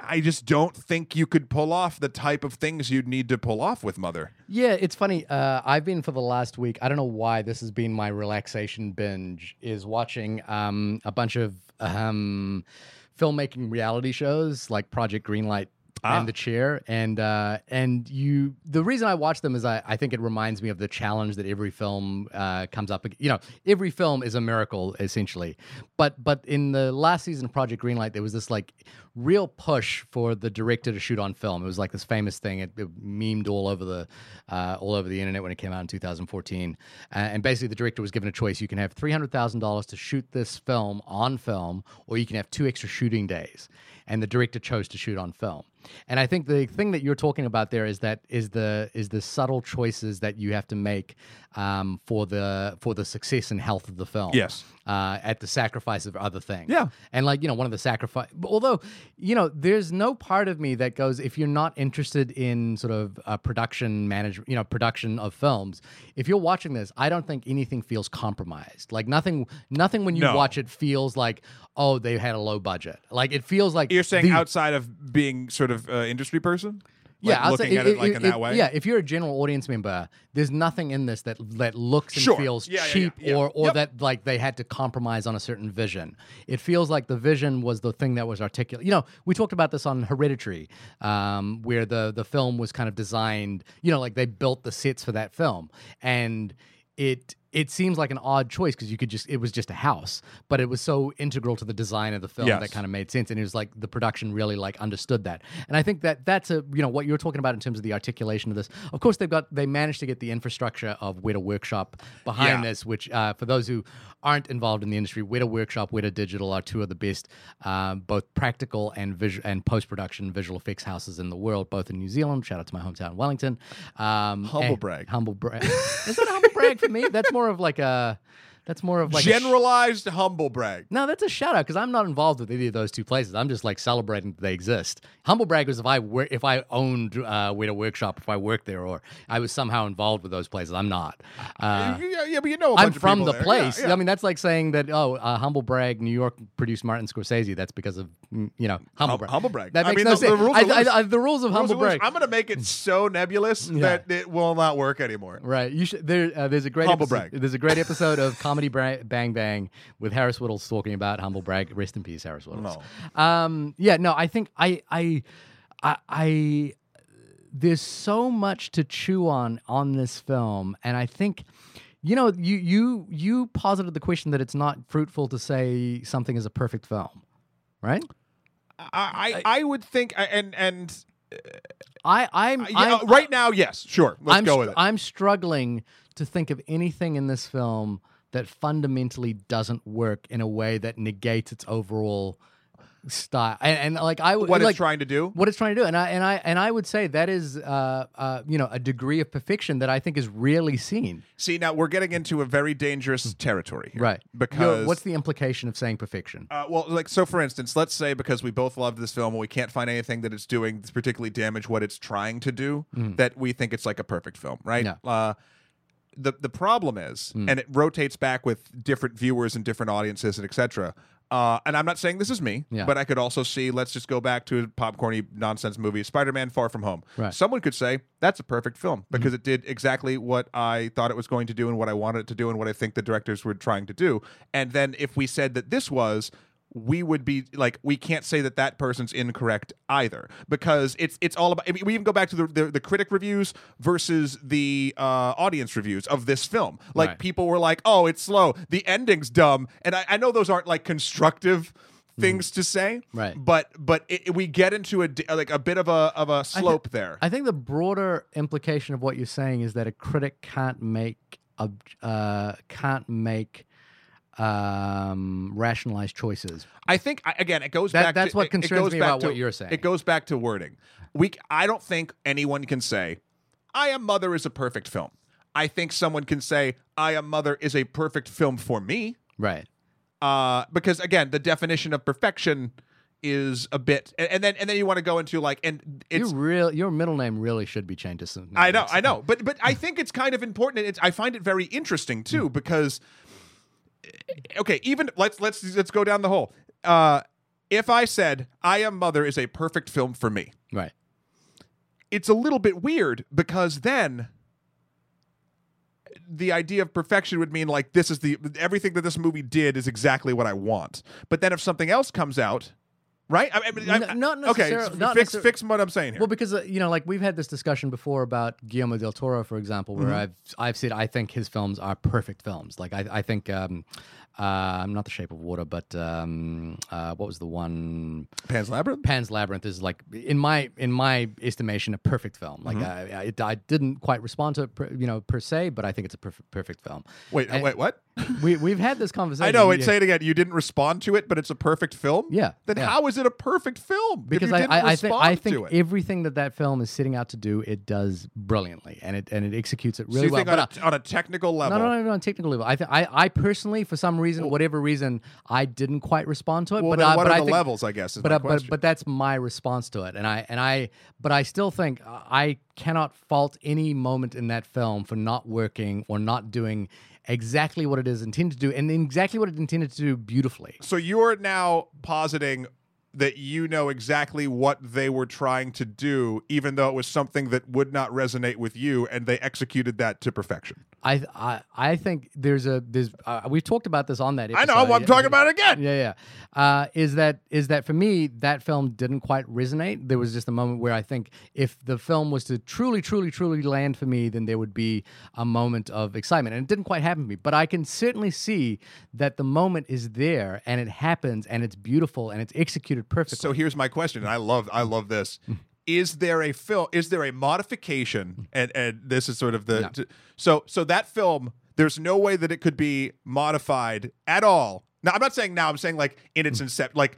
I just don't think you could pull off the type of things you'd need to pull off with Mother. Yeah, it's funny. I've been for the last week, I don't know why this has been my relaxation binge, is watching a bunch of filmmaking reality shows like Project Greenlight. And The Chair, and you. The reason I watch them is I think it reminds me of the challenge that every film comes up. You know, every film is a miracle essentially. But in the last season of Project Greenlight, there was this like real push for the director to shoot on film. It was like this famous thing. It memed all over the internet when it came out in 2014. And basically, the director was given a choice: you can have $300,000 to shoot this film on film, or you can have 2 extra shooting days. and the director chose to shoot on film. And I think the thing that you're talking about there is that is the subtle choices that you have to make for the success and health of the film. Yes, at the sacrifice of other things. Yeah, and one of the sacrifice. Although there's no part of me that goes, if you're not interested in sort of production management, production of films. If you're watching this, I don't think anything feels compromised. Like nothing when you watch it feels like, oh, they had a low budget. Like it feels like you're saying outside of being sort of industry person? Like, yeah, looking at it like in that way. Yeah, if you're a general audience member, there's nothing in this that looks and feels cheap or that like they had to compromise on a certain vision. It feels like the vision was the thing that was articulate. We talked about this on Hereditary, where the film was kind of designed. Like they built the sets for that film, and it seems like an odd choice because it was just a house, but it was so integral to the design of the film that kind of made sense. And it was like the production really like understood that. And I think that's what you're talking about in terms of the articulation of this. Of course, they managed to get the infrastructure of Weta Workshop behind this, which for those who aren't involved in the industry, Weta Workshop, Weta Digital are two of the best, both practical and post-production visual effects houses in the world, both in New Zealand. Shout out to my hometown, Wellington. Humble brag. Humble brag. Is that a humble brag for me? That's more of like a generalized humble brag. No, that's a shout out because I'm not involved with any of those two places. I'm just like celebrating that they exist. Humble brag was if I owned Weta Workshop, if I worked there, or I was somehow involved with those places. I'm not. But I'm bunch from of the there. Place. Yeah, yeah. I mean, that's like saying that humble brag. New York produced Martin Scorsese. That's because of humble brag. Humble brag. That makes no sense. The rules of humble brag. I'm going to make it so nebulous that it will not work anymore. Right. You should. There's a great humble brag. There's a great episode of Comedy Bang Bang with Harris Whittles talking about humble brag. Rest in peace, Harris Whittles. No. I think I there's so much to chew on this film, and I think you posited the question that it's not fruitful to say something is a perfect film, right? I would think and. I'm right now. Yes, sure. Let's go with it. I'm struggling to think of anything in this film that fundamentally doesn't work in a way that negates its overall style. What it's trying to do. And I would say that is a degree of perfection that I think is rarely seen. See, now we're getting into a very dangerous territory here, right? Because what's the implication of saying perfection? For instance, let's say because we both love this film and we can't find anything that it's doing that's particularly damage what it's trying to do, that we think it's like a perfect film, right? Yeah. The problem is, and it rotates back with different viewers and different audiences and et cetera, and I'm not saying this is me, but I could also see, let's just go back to a popcorny nonsense movie, Spider-Man Far From Home. Right. Someone could say, that's a perfect film because it did exactly what I thought it was going to do and what I wanted it to do and what I think the directors were trying to do. And then if we said that this was... we would be like, we can't say that person's incorrect either because it's all about. I mean, we even go back to the critic reviews versus the audience reviews of this film. Like people were like, "Oh, it's slow. The ending's dumb," and I know those aren't like constructive things to say, right? But we get into a bit of a slope there. I think the broader implication of what you're saying is that a critic can't make rationalized choices. I think again it goes back. That's what concerns me about what you're saying. It goes back to wording. I don't think anyone can say "I Am Mother" is a perfect film. I think someone can say "I Am Mother" is a perfect film for me, right? Because again, the definition of perfection is a bit, and then you want to go into like, and it's your middle name really should be changed to something. I know, but I think it's kind of important. And I find it very interesting too because. Okay, even let's go down the hole. If I said "I Am Mother" is a perfect film for me, right? It's a little bit weird because then the idea of perfection would mean like this is everything that this movie did is exactly what I want. But then if something else comes out. Right? I mean, not necessarily. Okay, fix what I'm saying here. Well, because we've had this discussion before about Guillermo del Toro, for example, where I've said I think his films are perfect films. Like I think not The Shape of Water, but what was the one? Pan's Labyrinth. Pan's Labyrinth is like in my estimation a perfect film. Like I didn't quite respond to it per se, but I think it's a perfect film. Wait, what? We've had this conversation. I know. Say it again. You didn't respond to it, but it's a perfect film. Yeah. Then how is is it a perfect film? Because I think everything that film is setting out to do, it does brilliantly, and it executes it really well. So you think on a technical level? No, on a technical level. I personally, for some reason, whatever reason, I didn't quite respond to it. What are the levels? I guess. But that's my response to it, but I still think I cannot fault any moment in that film for not working or not doing exactly what it is intended to do, and exactly what it intended to do beautifully. So you're now positing that you know exactly what they were trying to do, even though it was something that would not resonate with you, and they executed that to perfection. I think there's we've talked about this on that episode. I know, I'm talking about it again. Yeah. Is that for me, that film didn't quite resonate. There was just a moment where I think if the film was to truly land for me, then there would be a moment of excitement, and it didn't quite happen to me. But I can certainly see that the moment is there, and it happens, and it's beautiful, and it's executed perfectly. So here's my question, and I love this. Is there a modification, and this is sort of the so that film, there's no way that it could be modified at all. Now I'm not saying now, I'm saying like in its inception, like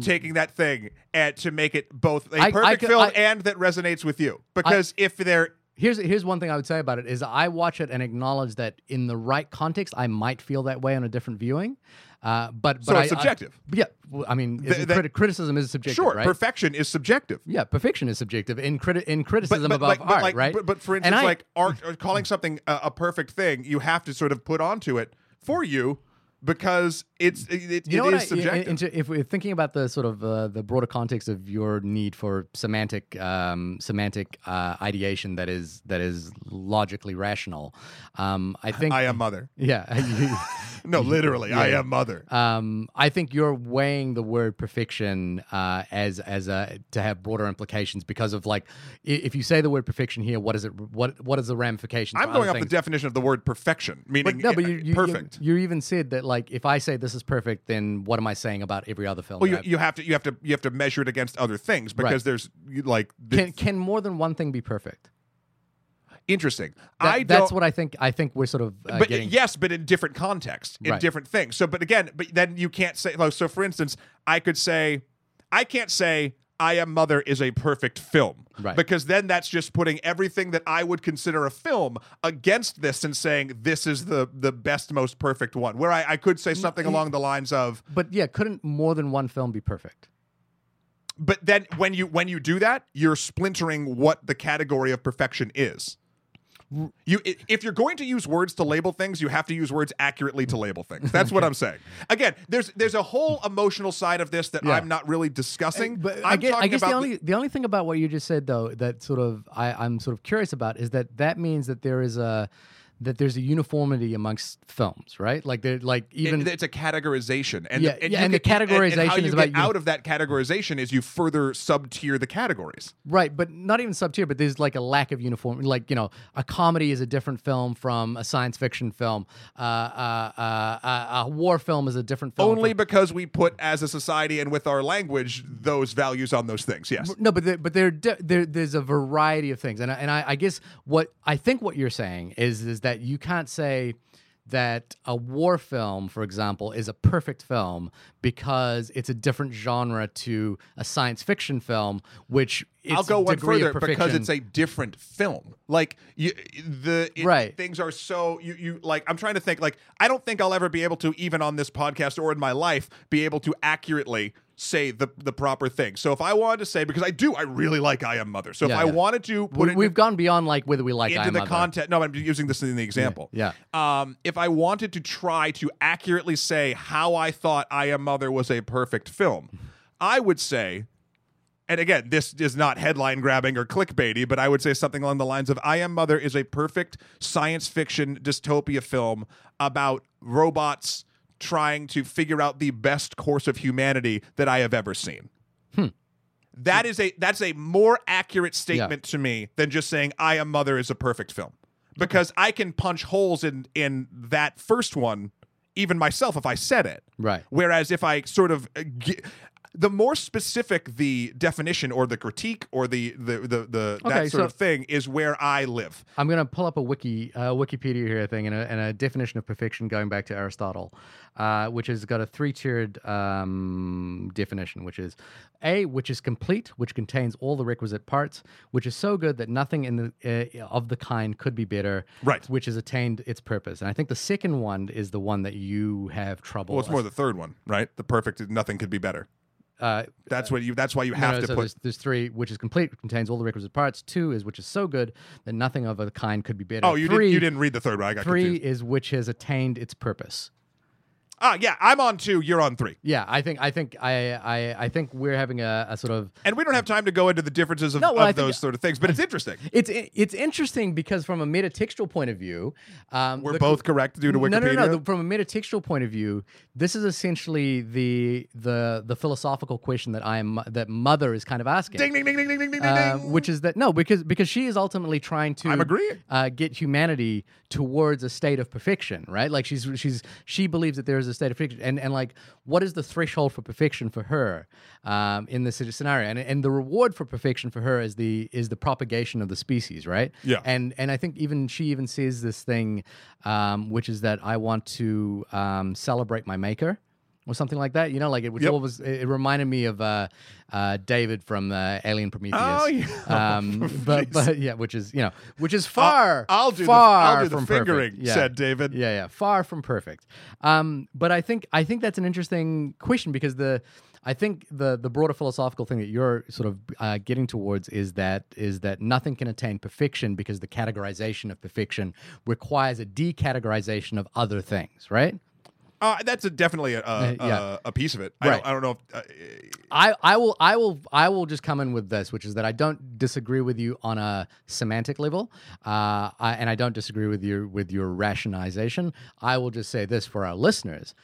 taking that thing and to make it both a perfect film and that resonates with you. Because Here's one thing I would say about it is I watch it and acknowledge that in the right context I might feel that way on a different viewing, but it's subjective. Criticism is subjective. Sure, right? Perfection is subjective. Yeah, perfection is subjective in criticism above art, like, right? But for instance, art or calling something a perfect thing, you have to sort of put onto it for you. Because it is subjective. If we're thinking about the sort of the broader context of your need for semantic ideation that is logically rational, I think I am mother. Yeah. No, literally, yeah. I am mother. I think you're weighing the word perfection as to have broader implications because of like if you say the word perfection here, what is it? What is the ramifications? I'm going off the definition of the word perfection, meaning perfect. You even said that like if I say this is perfect, then what am I saying about every other film? Well, you have to measure it against other things because there's like can more than one thing be perfect? Interesting. That's what I think. I think we're sort of. But in different contexts, in different things. So, but then you can't say. So, for instance, I can't say "I Am Mother" is a perfect film, right? Because then that's just putting everything that I would consider a film against this and saying this is the best, most perfect one. Where I could say something along the lines of, couldn't more than one film be perfect? But then when you do that, you're splintering what the category of perfection is. If you're going to use words to label things, you have to use words accurately to label things. That's what I'm saying. Again, there's a whole emotional side of this that I'm not really discussing. But I guess the only thing about what you just said, though, that sort of I'm sort of curious about is that means that there's a uniformity amongst films, right? Like it's a categorization, and how you get out of that categorization is you further sub-tier the categories, right? But not even sub-tier, but there's like a lack of uniformity. Like a comedy is a different film from a science fiction film. A war film is a different film. Only because we put as a society and with our language those values on those things. Yes. No, but there's a variety of things, and I guess what I think what you're saying is that you can't say that a war film, for example, is a perfect film because it's a different genre to a science fiction film, which I'll go one further because it's a different film. Like things are so you like. I'm trying to think. Like I don't think I'll ever be able to, even on this podcast or in my life, be able to accurately say the proper thing. So if I wanted to say, because I really like I Am Mother. So if I wanted to put it... We've gone beyond like whether we like I Am Mother. Into the content. No, I'm using this in the example. Yeah. If I wanted to try to accurately say how I thought I Am Mother was a perfect film, I would say, and again, this is not headline grabbing or clickbaity, but I would say something along the lines of I Am Mother is a perfect science fiction dystopia film about robots trying to figure out the best course of humanity that I have ever seen. That's a more accurate statement to me than just saying I Am Mother is a perfect film. Because I can punch holes in that first one, even myself, if I said it. Right. Whereas if I sort of the more specific the definition or the critique or the okay, that sort of thing is where I live. I'm going to pull up a Wikipedia here thing and a definition of perfection going back to Aristotle, which has got a three-tiered definition, which is A, which is complete, which contains all the requisite parts, which is so good that nothing in the of the kind could be better, right? Which has attained its purpose. And I think the second one is the one that you have trouble. Well, it's more the third one, right? The perfect, nothing could be better. That's why you have to put. There's three, which is complete, which contains all the requisite parts. Two is which is so good that nothing of a kind could be better. Oh, you didn't read the third one. I got confused. Three is which has attained its purpose. Ah, yeah, I'm on two. You're on three. Yeah, I think we're having a sort of, and we don't have time to go into the differences of those sort of things, but it's interesting. It's interesting because from a metatextual point of view, we're both correct due to Wikipedia. No. From a metatextual point of view, this is essentially the philosophical question that Mother is kind of asking. Ding ding ding ding ding ding ding ding. Which is that because she is ultimately trying to get humanity towards a state of perfection, right? Like she believes that there is a state of perfection, and like, what is the threshold for perfection for her in this scenario? And the reward for perfection for her is the propagation of the species, right? Yeah. And I think she says this thing, which is that I want to celebrate my maker. Or something like that, it reminded me of David from Alien Prometheus. Oh yeah, but yeah, which is far. I'll do the fingering, yeah. Said David. Yeah, far from perfect. But I think that's an interesting question because I think the broader philosophical thing that you're sort of getting towards is that nothing can attain perfection because the categorization of perfection requires a decategorization of other things, right? That's definitely a piece of it. Right. I don't know. If I will just come in with this, which is that I don't disagree with you on a semantic level, and I don't disagree with you with your rationalization. I will just say this for our listeners: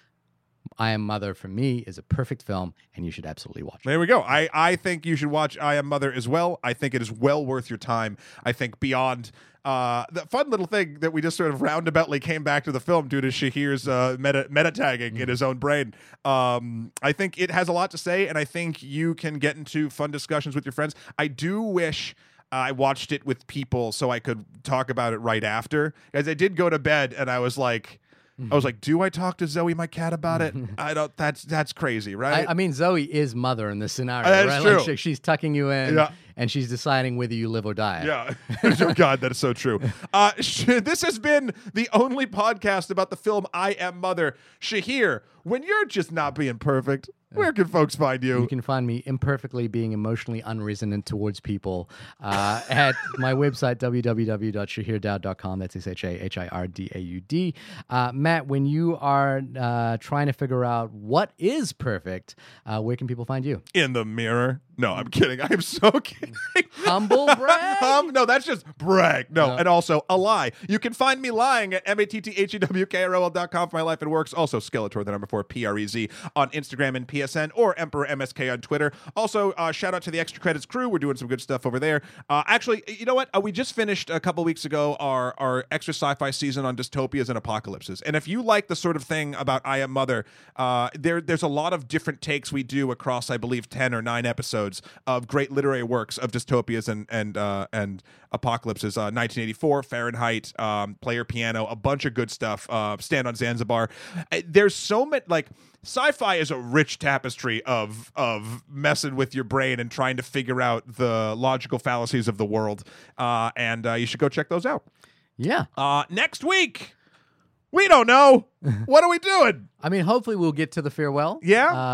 I Am Mother for me is a perfect film, and you should absolutely watch it. There we go. I think you should watch I Am Mother as well. I think it is well worth your time. I think beyond. The fun little thing that we just sort of roundaboutly came back to the film due to Shahir's meta-tagging in his own brain. I think it has a lot to say, and I think you can get into fun discussions with your friends. I do wish I watched it with people so I could talk about it right after. Because I did go to bed, and I was like, do I talk to Zoe, my cat, about it? I don't. That's crazy, right? I mean, Zoe is mother in this scenario. That's right? True. Like she's tucking you in, yeah. And she's deciding whether you live or die. Yeah. Oh, God, that is so true. This has been the only podcast about the film I Am Mother. Shahir, when you're just not being perfect, where can folks find you? You can find me imperfectly being emotionally unresonant towards people at my website, www.shahirdaud.com. That's SHAHIRDAUD. Matt, when you are trying to figure out what is perfect, where can people find you? In the mirror. No, I'm kidding. I'm so kidding. Humble brag? No, that's just brag. No, and also a lie. You can find me lying at MATTHEWKROL.com for my life and works. Also, Skeletor, the number 4, PREZ on Instagram and PSN or Emperor MSK on Twitter. Also, shout out to the Extra Credits crew. We're doing some good stuff over there. Actually, you know what? We just finished a couple weeks ago our Extra Sci-Fi season on dystopias and apocalypses. And if you like the sort of thing about I Am Mother, there's a lot of different takes we do across, I believe, 10 or 9 episodes of great literary works of dystopias and apocalypses. 1984, Fahrenheit, Player Piano, a bunch of good stuff. Stand on Zanzibar. There's so much like sci-fi is a rich tapestry of messing with your brain and trying to figure out the logical fallacies of the world. And you should go check those out. Yeah. Next week. We don't know. What are we doing? I mean, hopefully we'll get to The Farewell,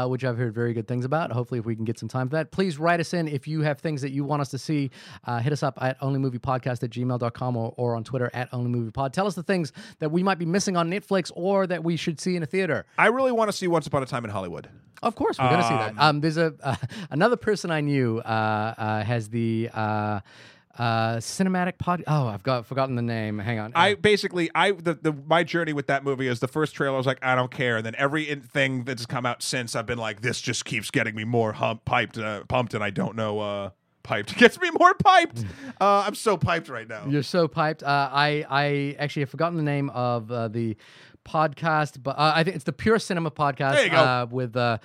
which I've heard very good things about. Hopefully if we can get some time for that. Please write us in if you have things that you want us to see. Hit us up at onlymoviepodcast@gmail.com or on Twitter at onlymoviepod. Tell us the things that we might be missing on Netflix or that we should see in a theater. I really want to see Once Upon a Time in Hollywood. Of course, we're going to see that. There's another person I knew has the... cinematic pod. Oh, I've forgotten the name. Hang on. My journey with that movie is the first trailer I was like, I don't care, and then every thing that's come out since I've been like, this just keeps getting me more pumped, and I don't know. Piped gets me more piped. I'm so piped right now. You're so piped. I actually have forgotten the name of the Podcast, but I think it's the Pure Cinema Podcast. There you go. With a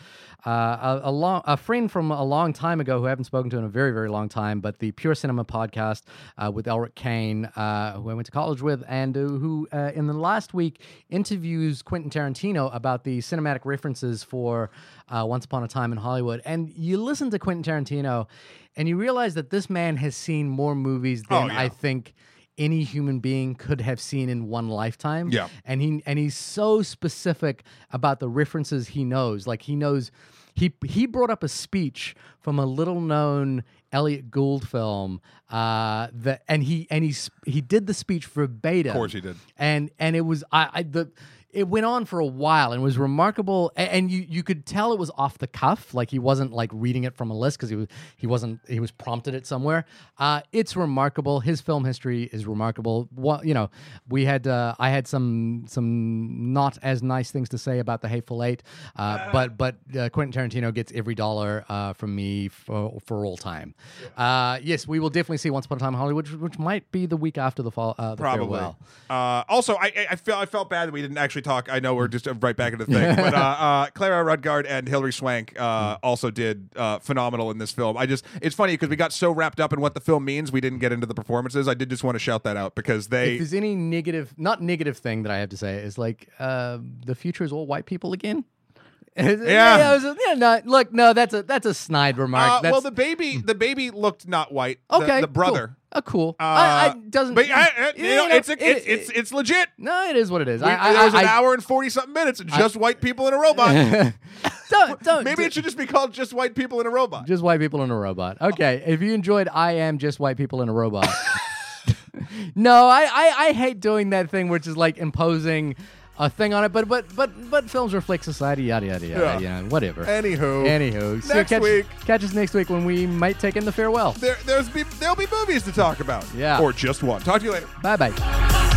friend from a long time ago who I haven't spoken to in a very, very long time, but the Pure Cinema Podcast with Elric Kane, who I went to college with, and who in the last week interviews Quentin Tarantino about the cinematic references for Once Upon a Time in Hollywood. And you listen to Quentin Tarantino and you realize that this man has seen more movies than I think any human being could have seen in one lifetime. Yeah. And he's so specific about the references he knows. Like he knows, he brought up a speech from a little known Elliot Gould film that, and he did the speech verbatim. Of course he did. And it was, it went on for a while and was remarkable, and you could tell it was off the cuff, like he wasn't like reading it from a list because he was prompted it somewhere. It's remarkable. His film history is remarkable. Well, you know, we had I had some not as nice things to say about The Hateful Eight, but Quentin Tarantino gets every dollar from me for all time. Yeah. Yes, we will definitely see Once Upon a Time in Hollywood, which might be the week after the fall. The probably. Farewell. Also, I felt bad that we didn't actually talk. I know we're just right back into the thing, but Clara Rudgard and Hilary Swank also did phenomenal in this film. It's funny because we got so wrapped up in what the film means, we didn't get into the performances. I did just want to shout that out because if there's any not negative thing that I have to say is like the future is all white people again. That's a snide remark. Well, the baby looked not white. Okay, the brother. Cool. Cool. It's legit. No, it is what it is. There was an hour and 40-something minutes of just white people in a robot. It should just be called Just White People in a Robot. Just White People in a Robot. Okay, if you enjoyed I Am Just White People in a Robot. No, I hate doing that thing which is like imposing a thing on it, but films reflect society, yada yada yada, yeah. Whatever. Anywho, so catch us next week when we might take in The Farewell. There'll be movies to talk about, yeah, or just one. Talk to you later. Bye bye.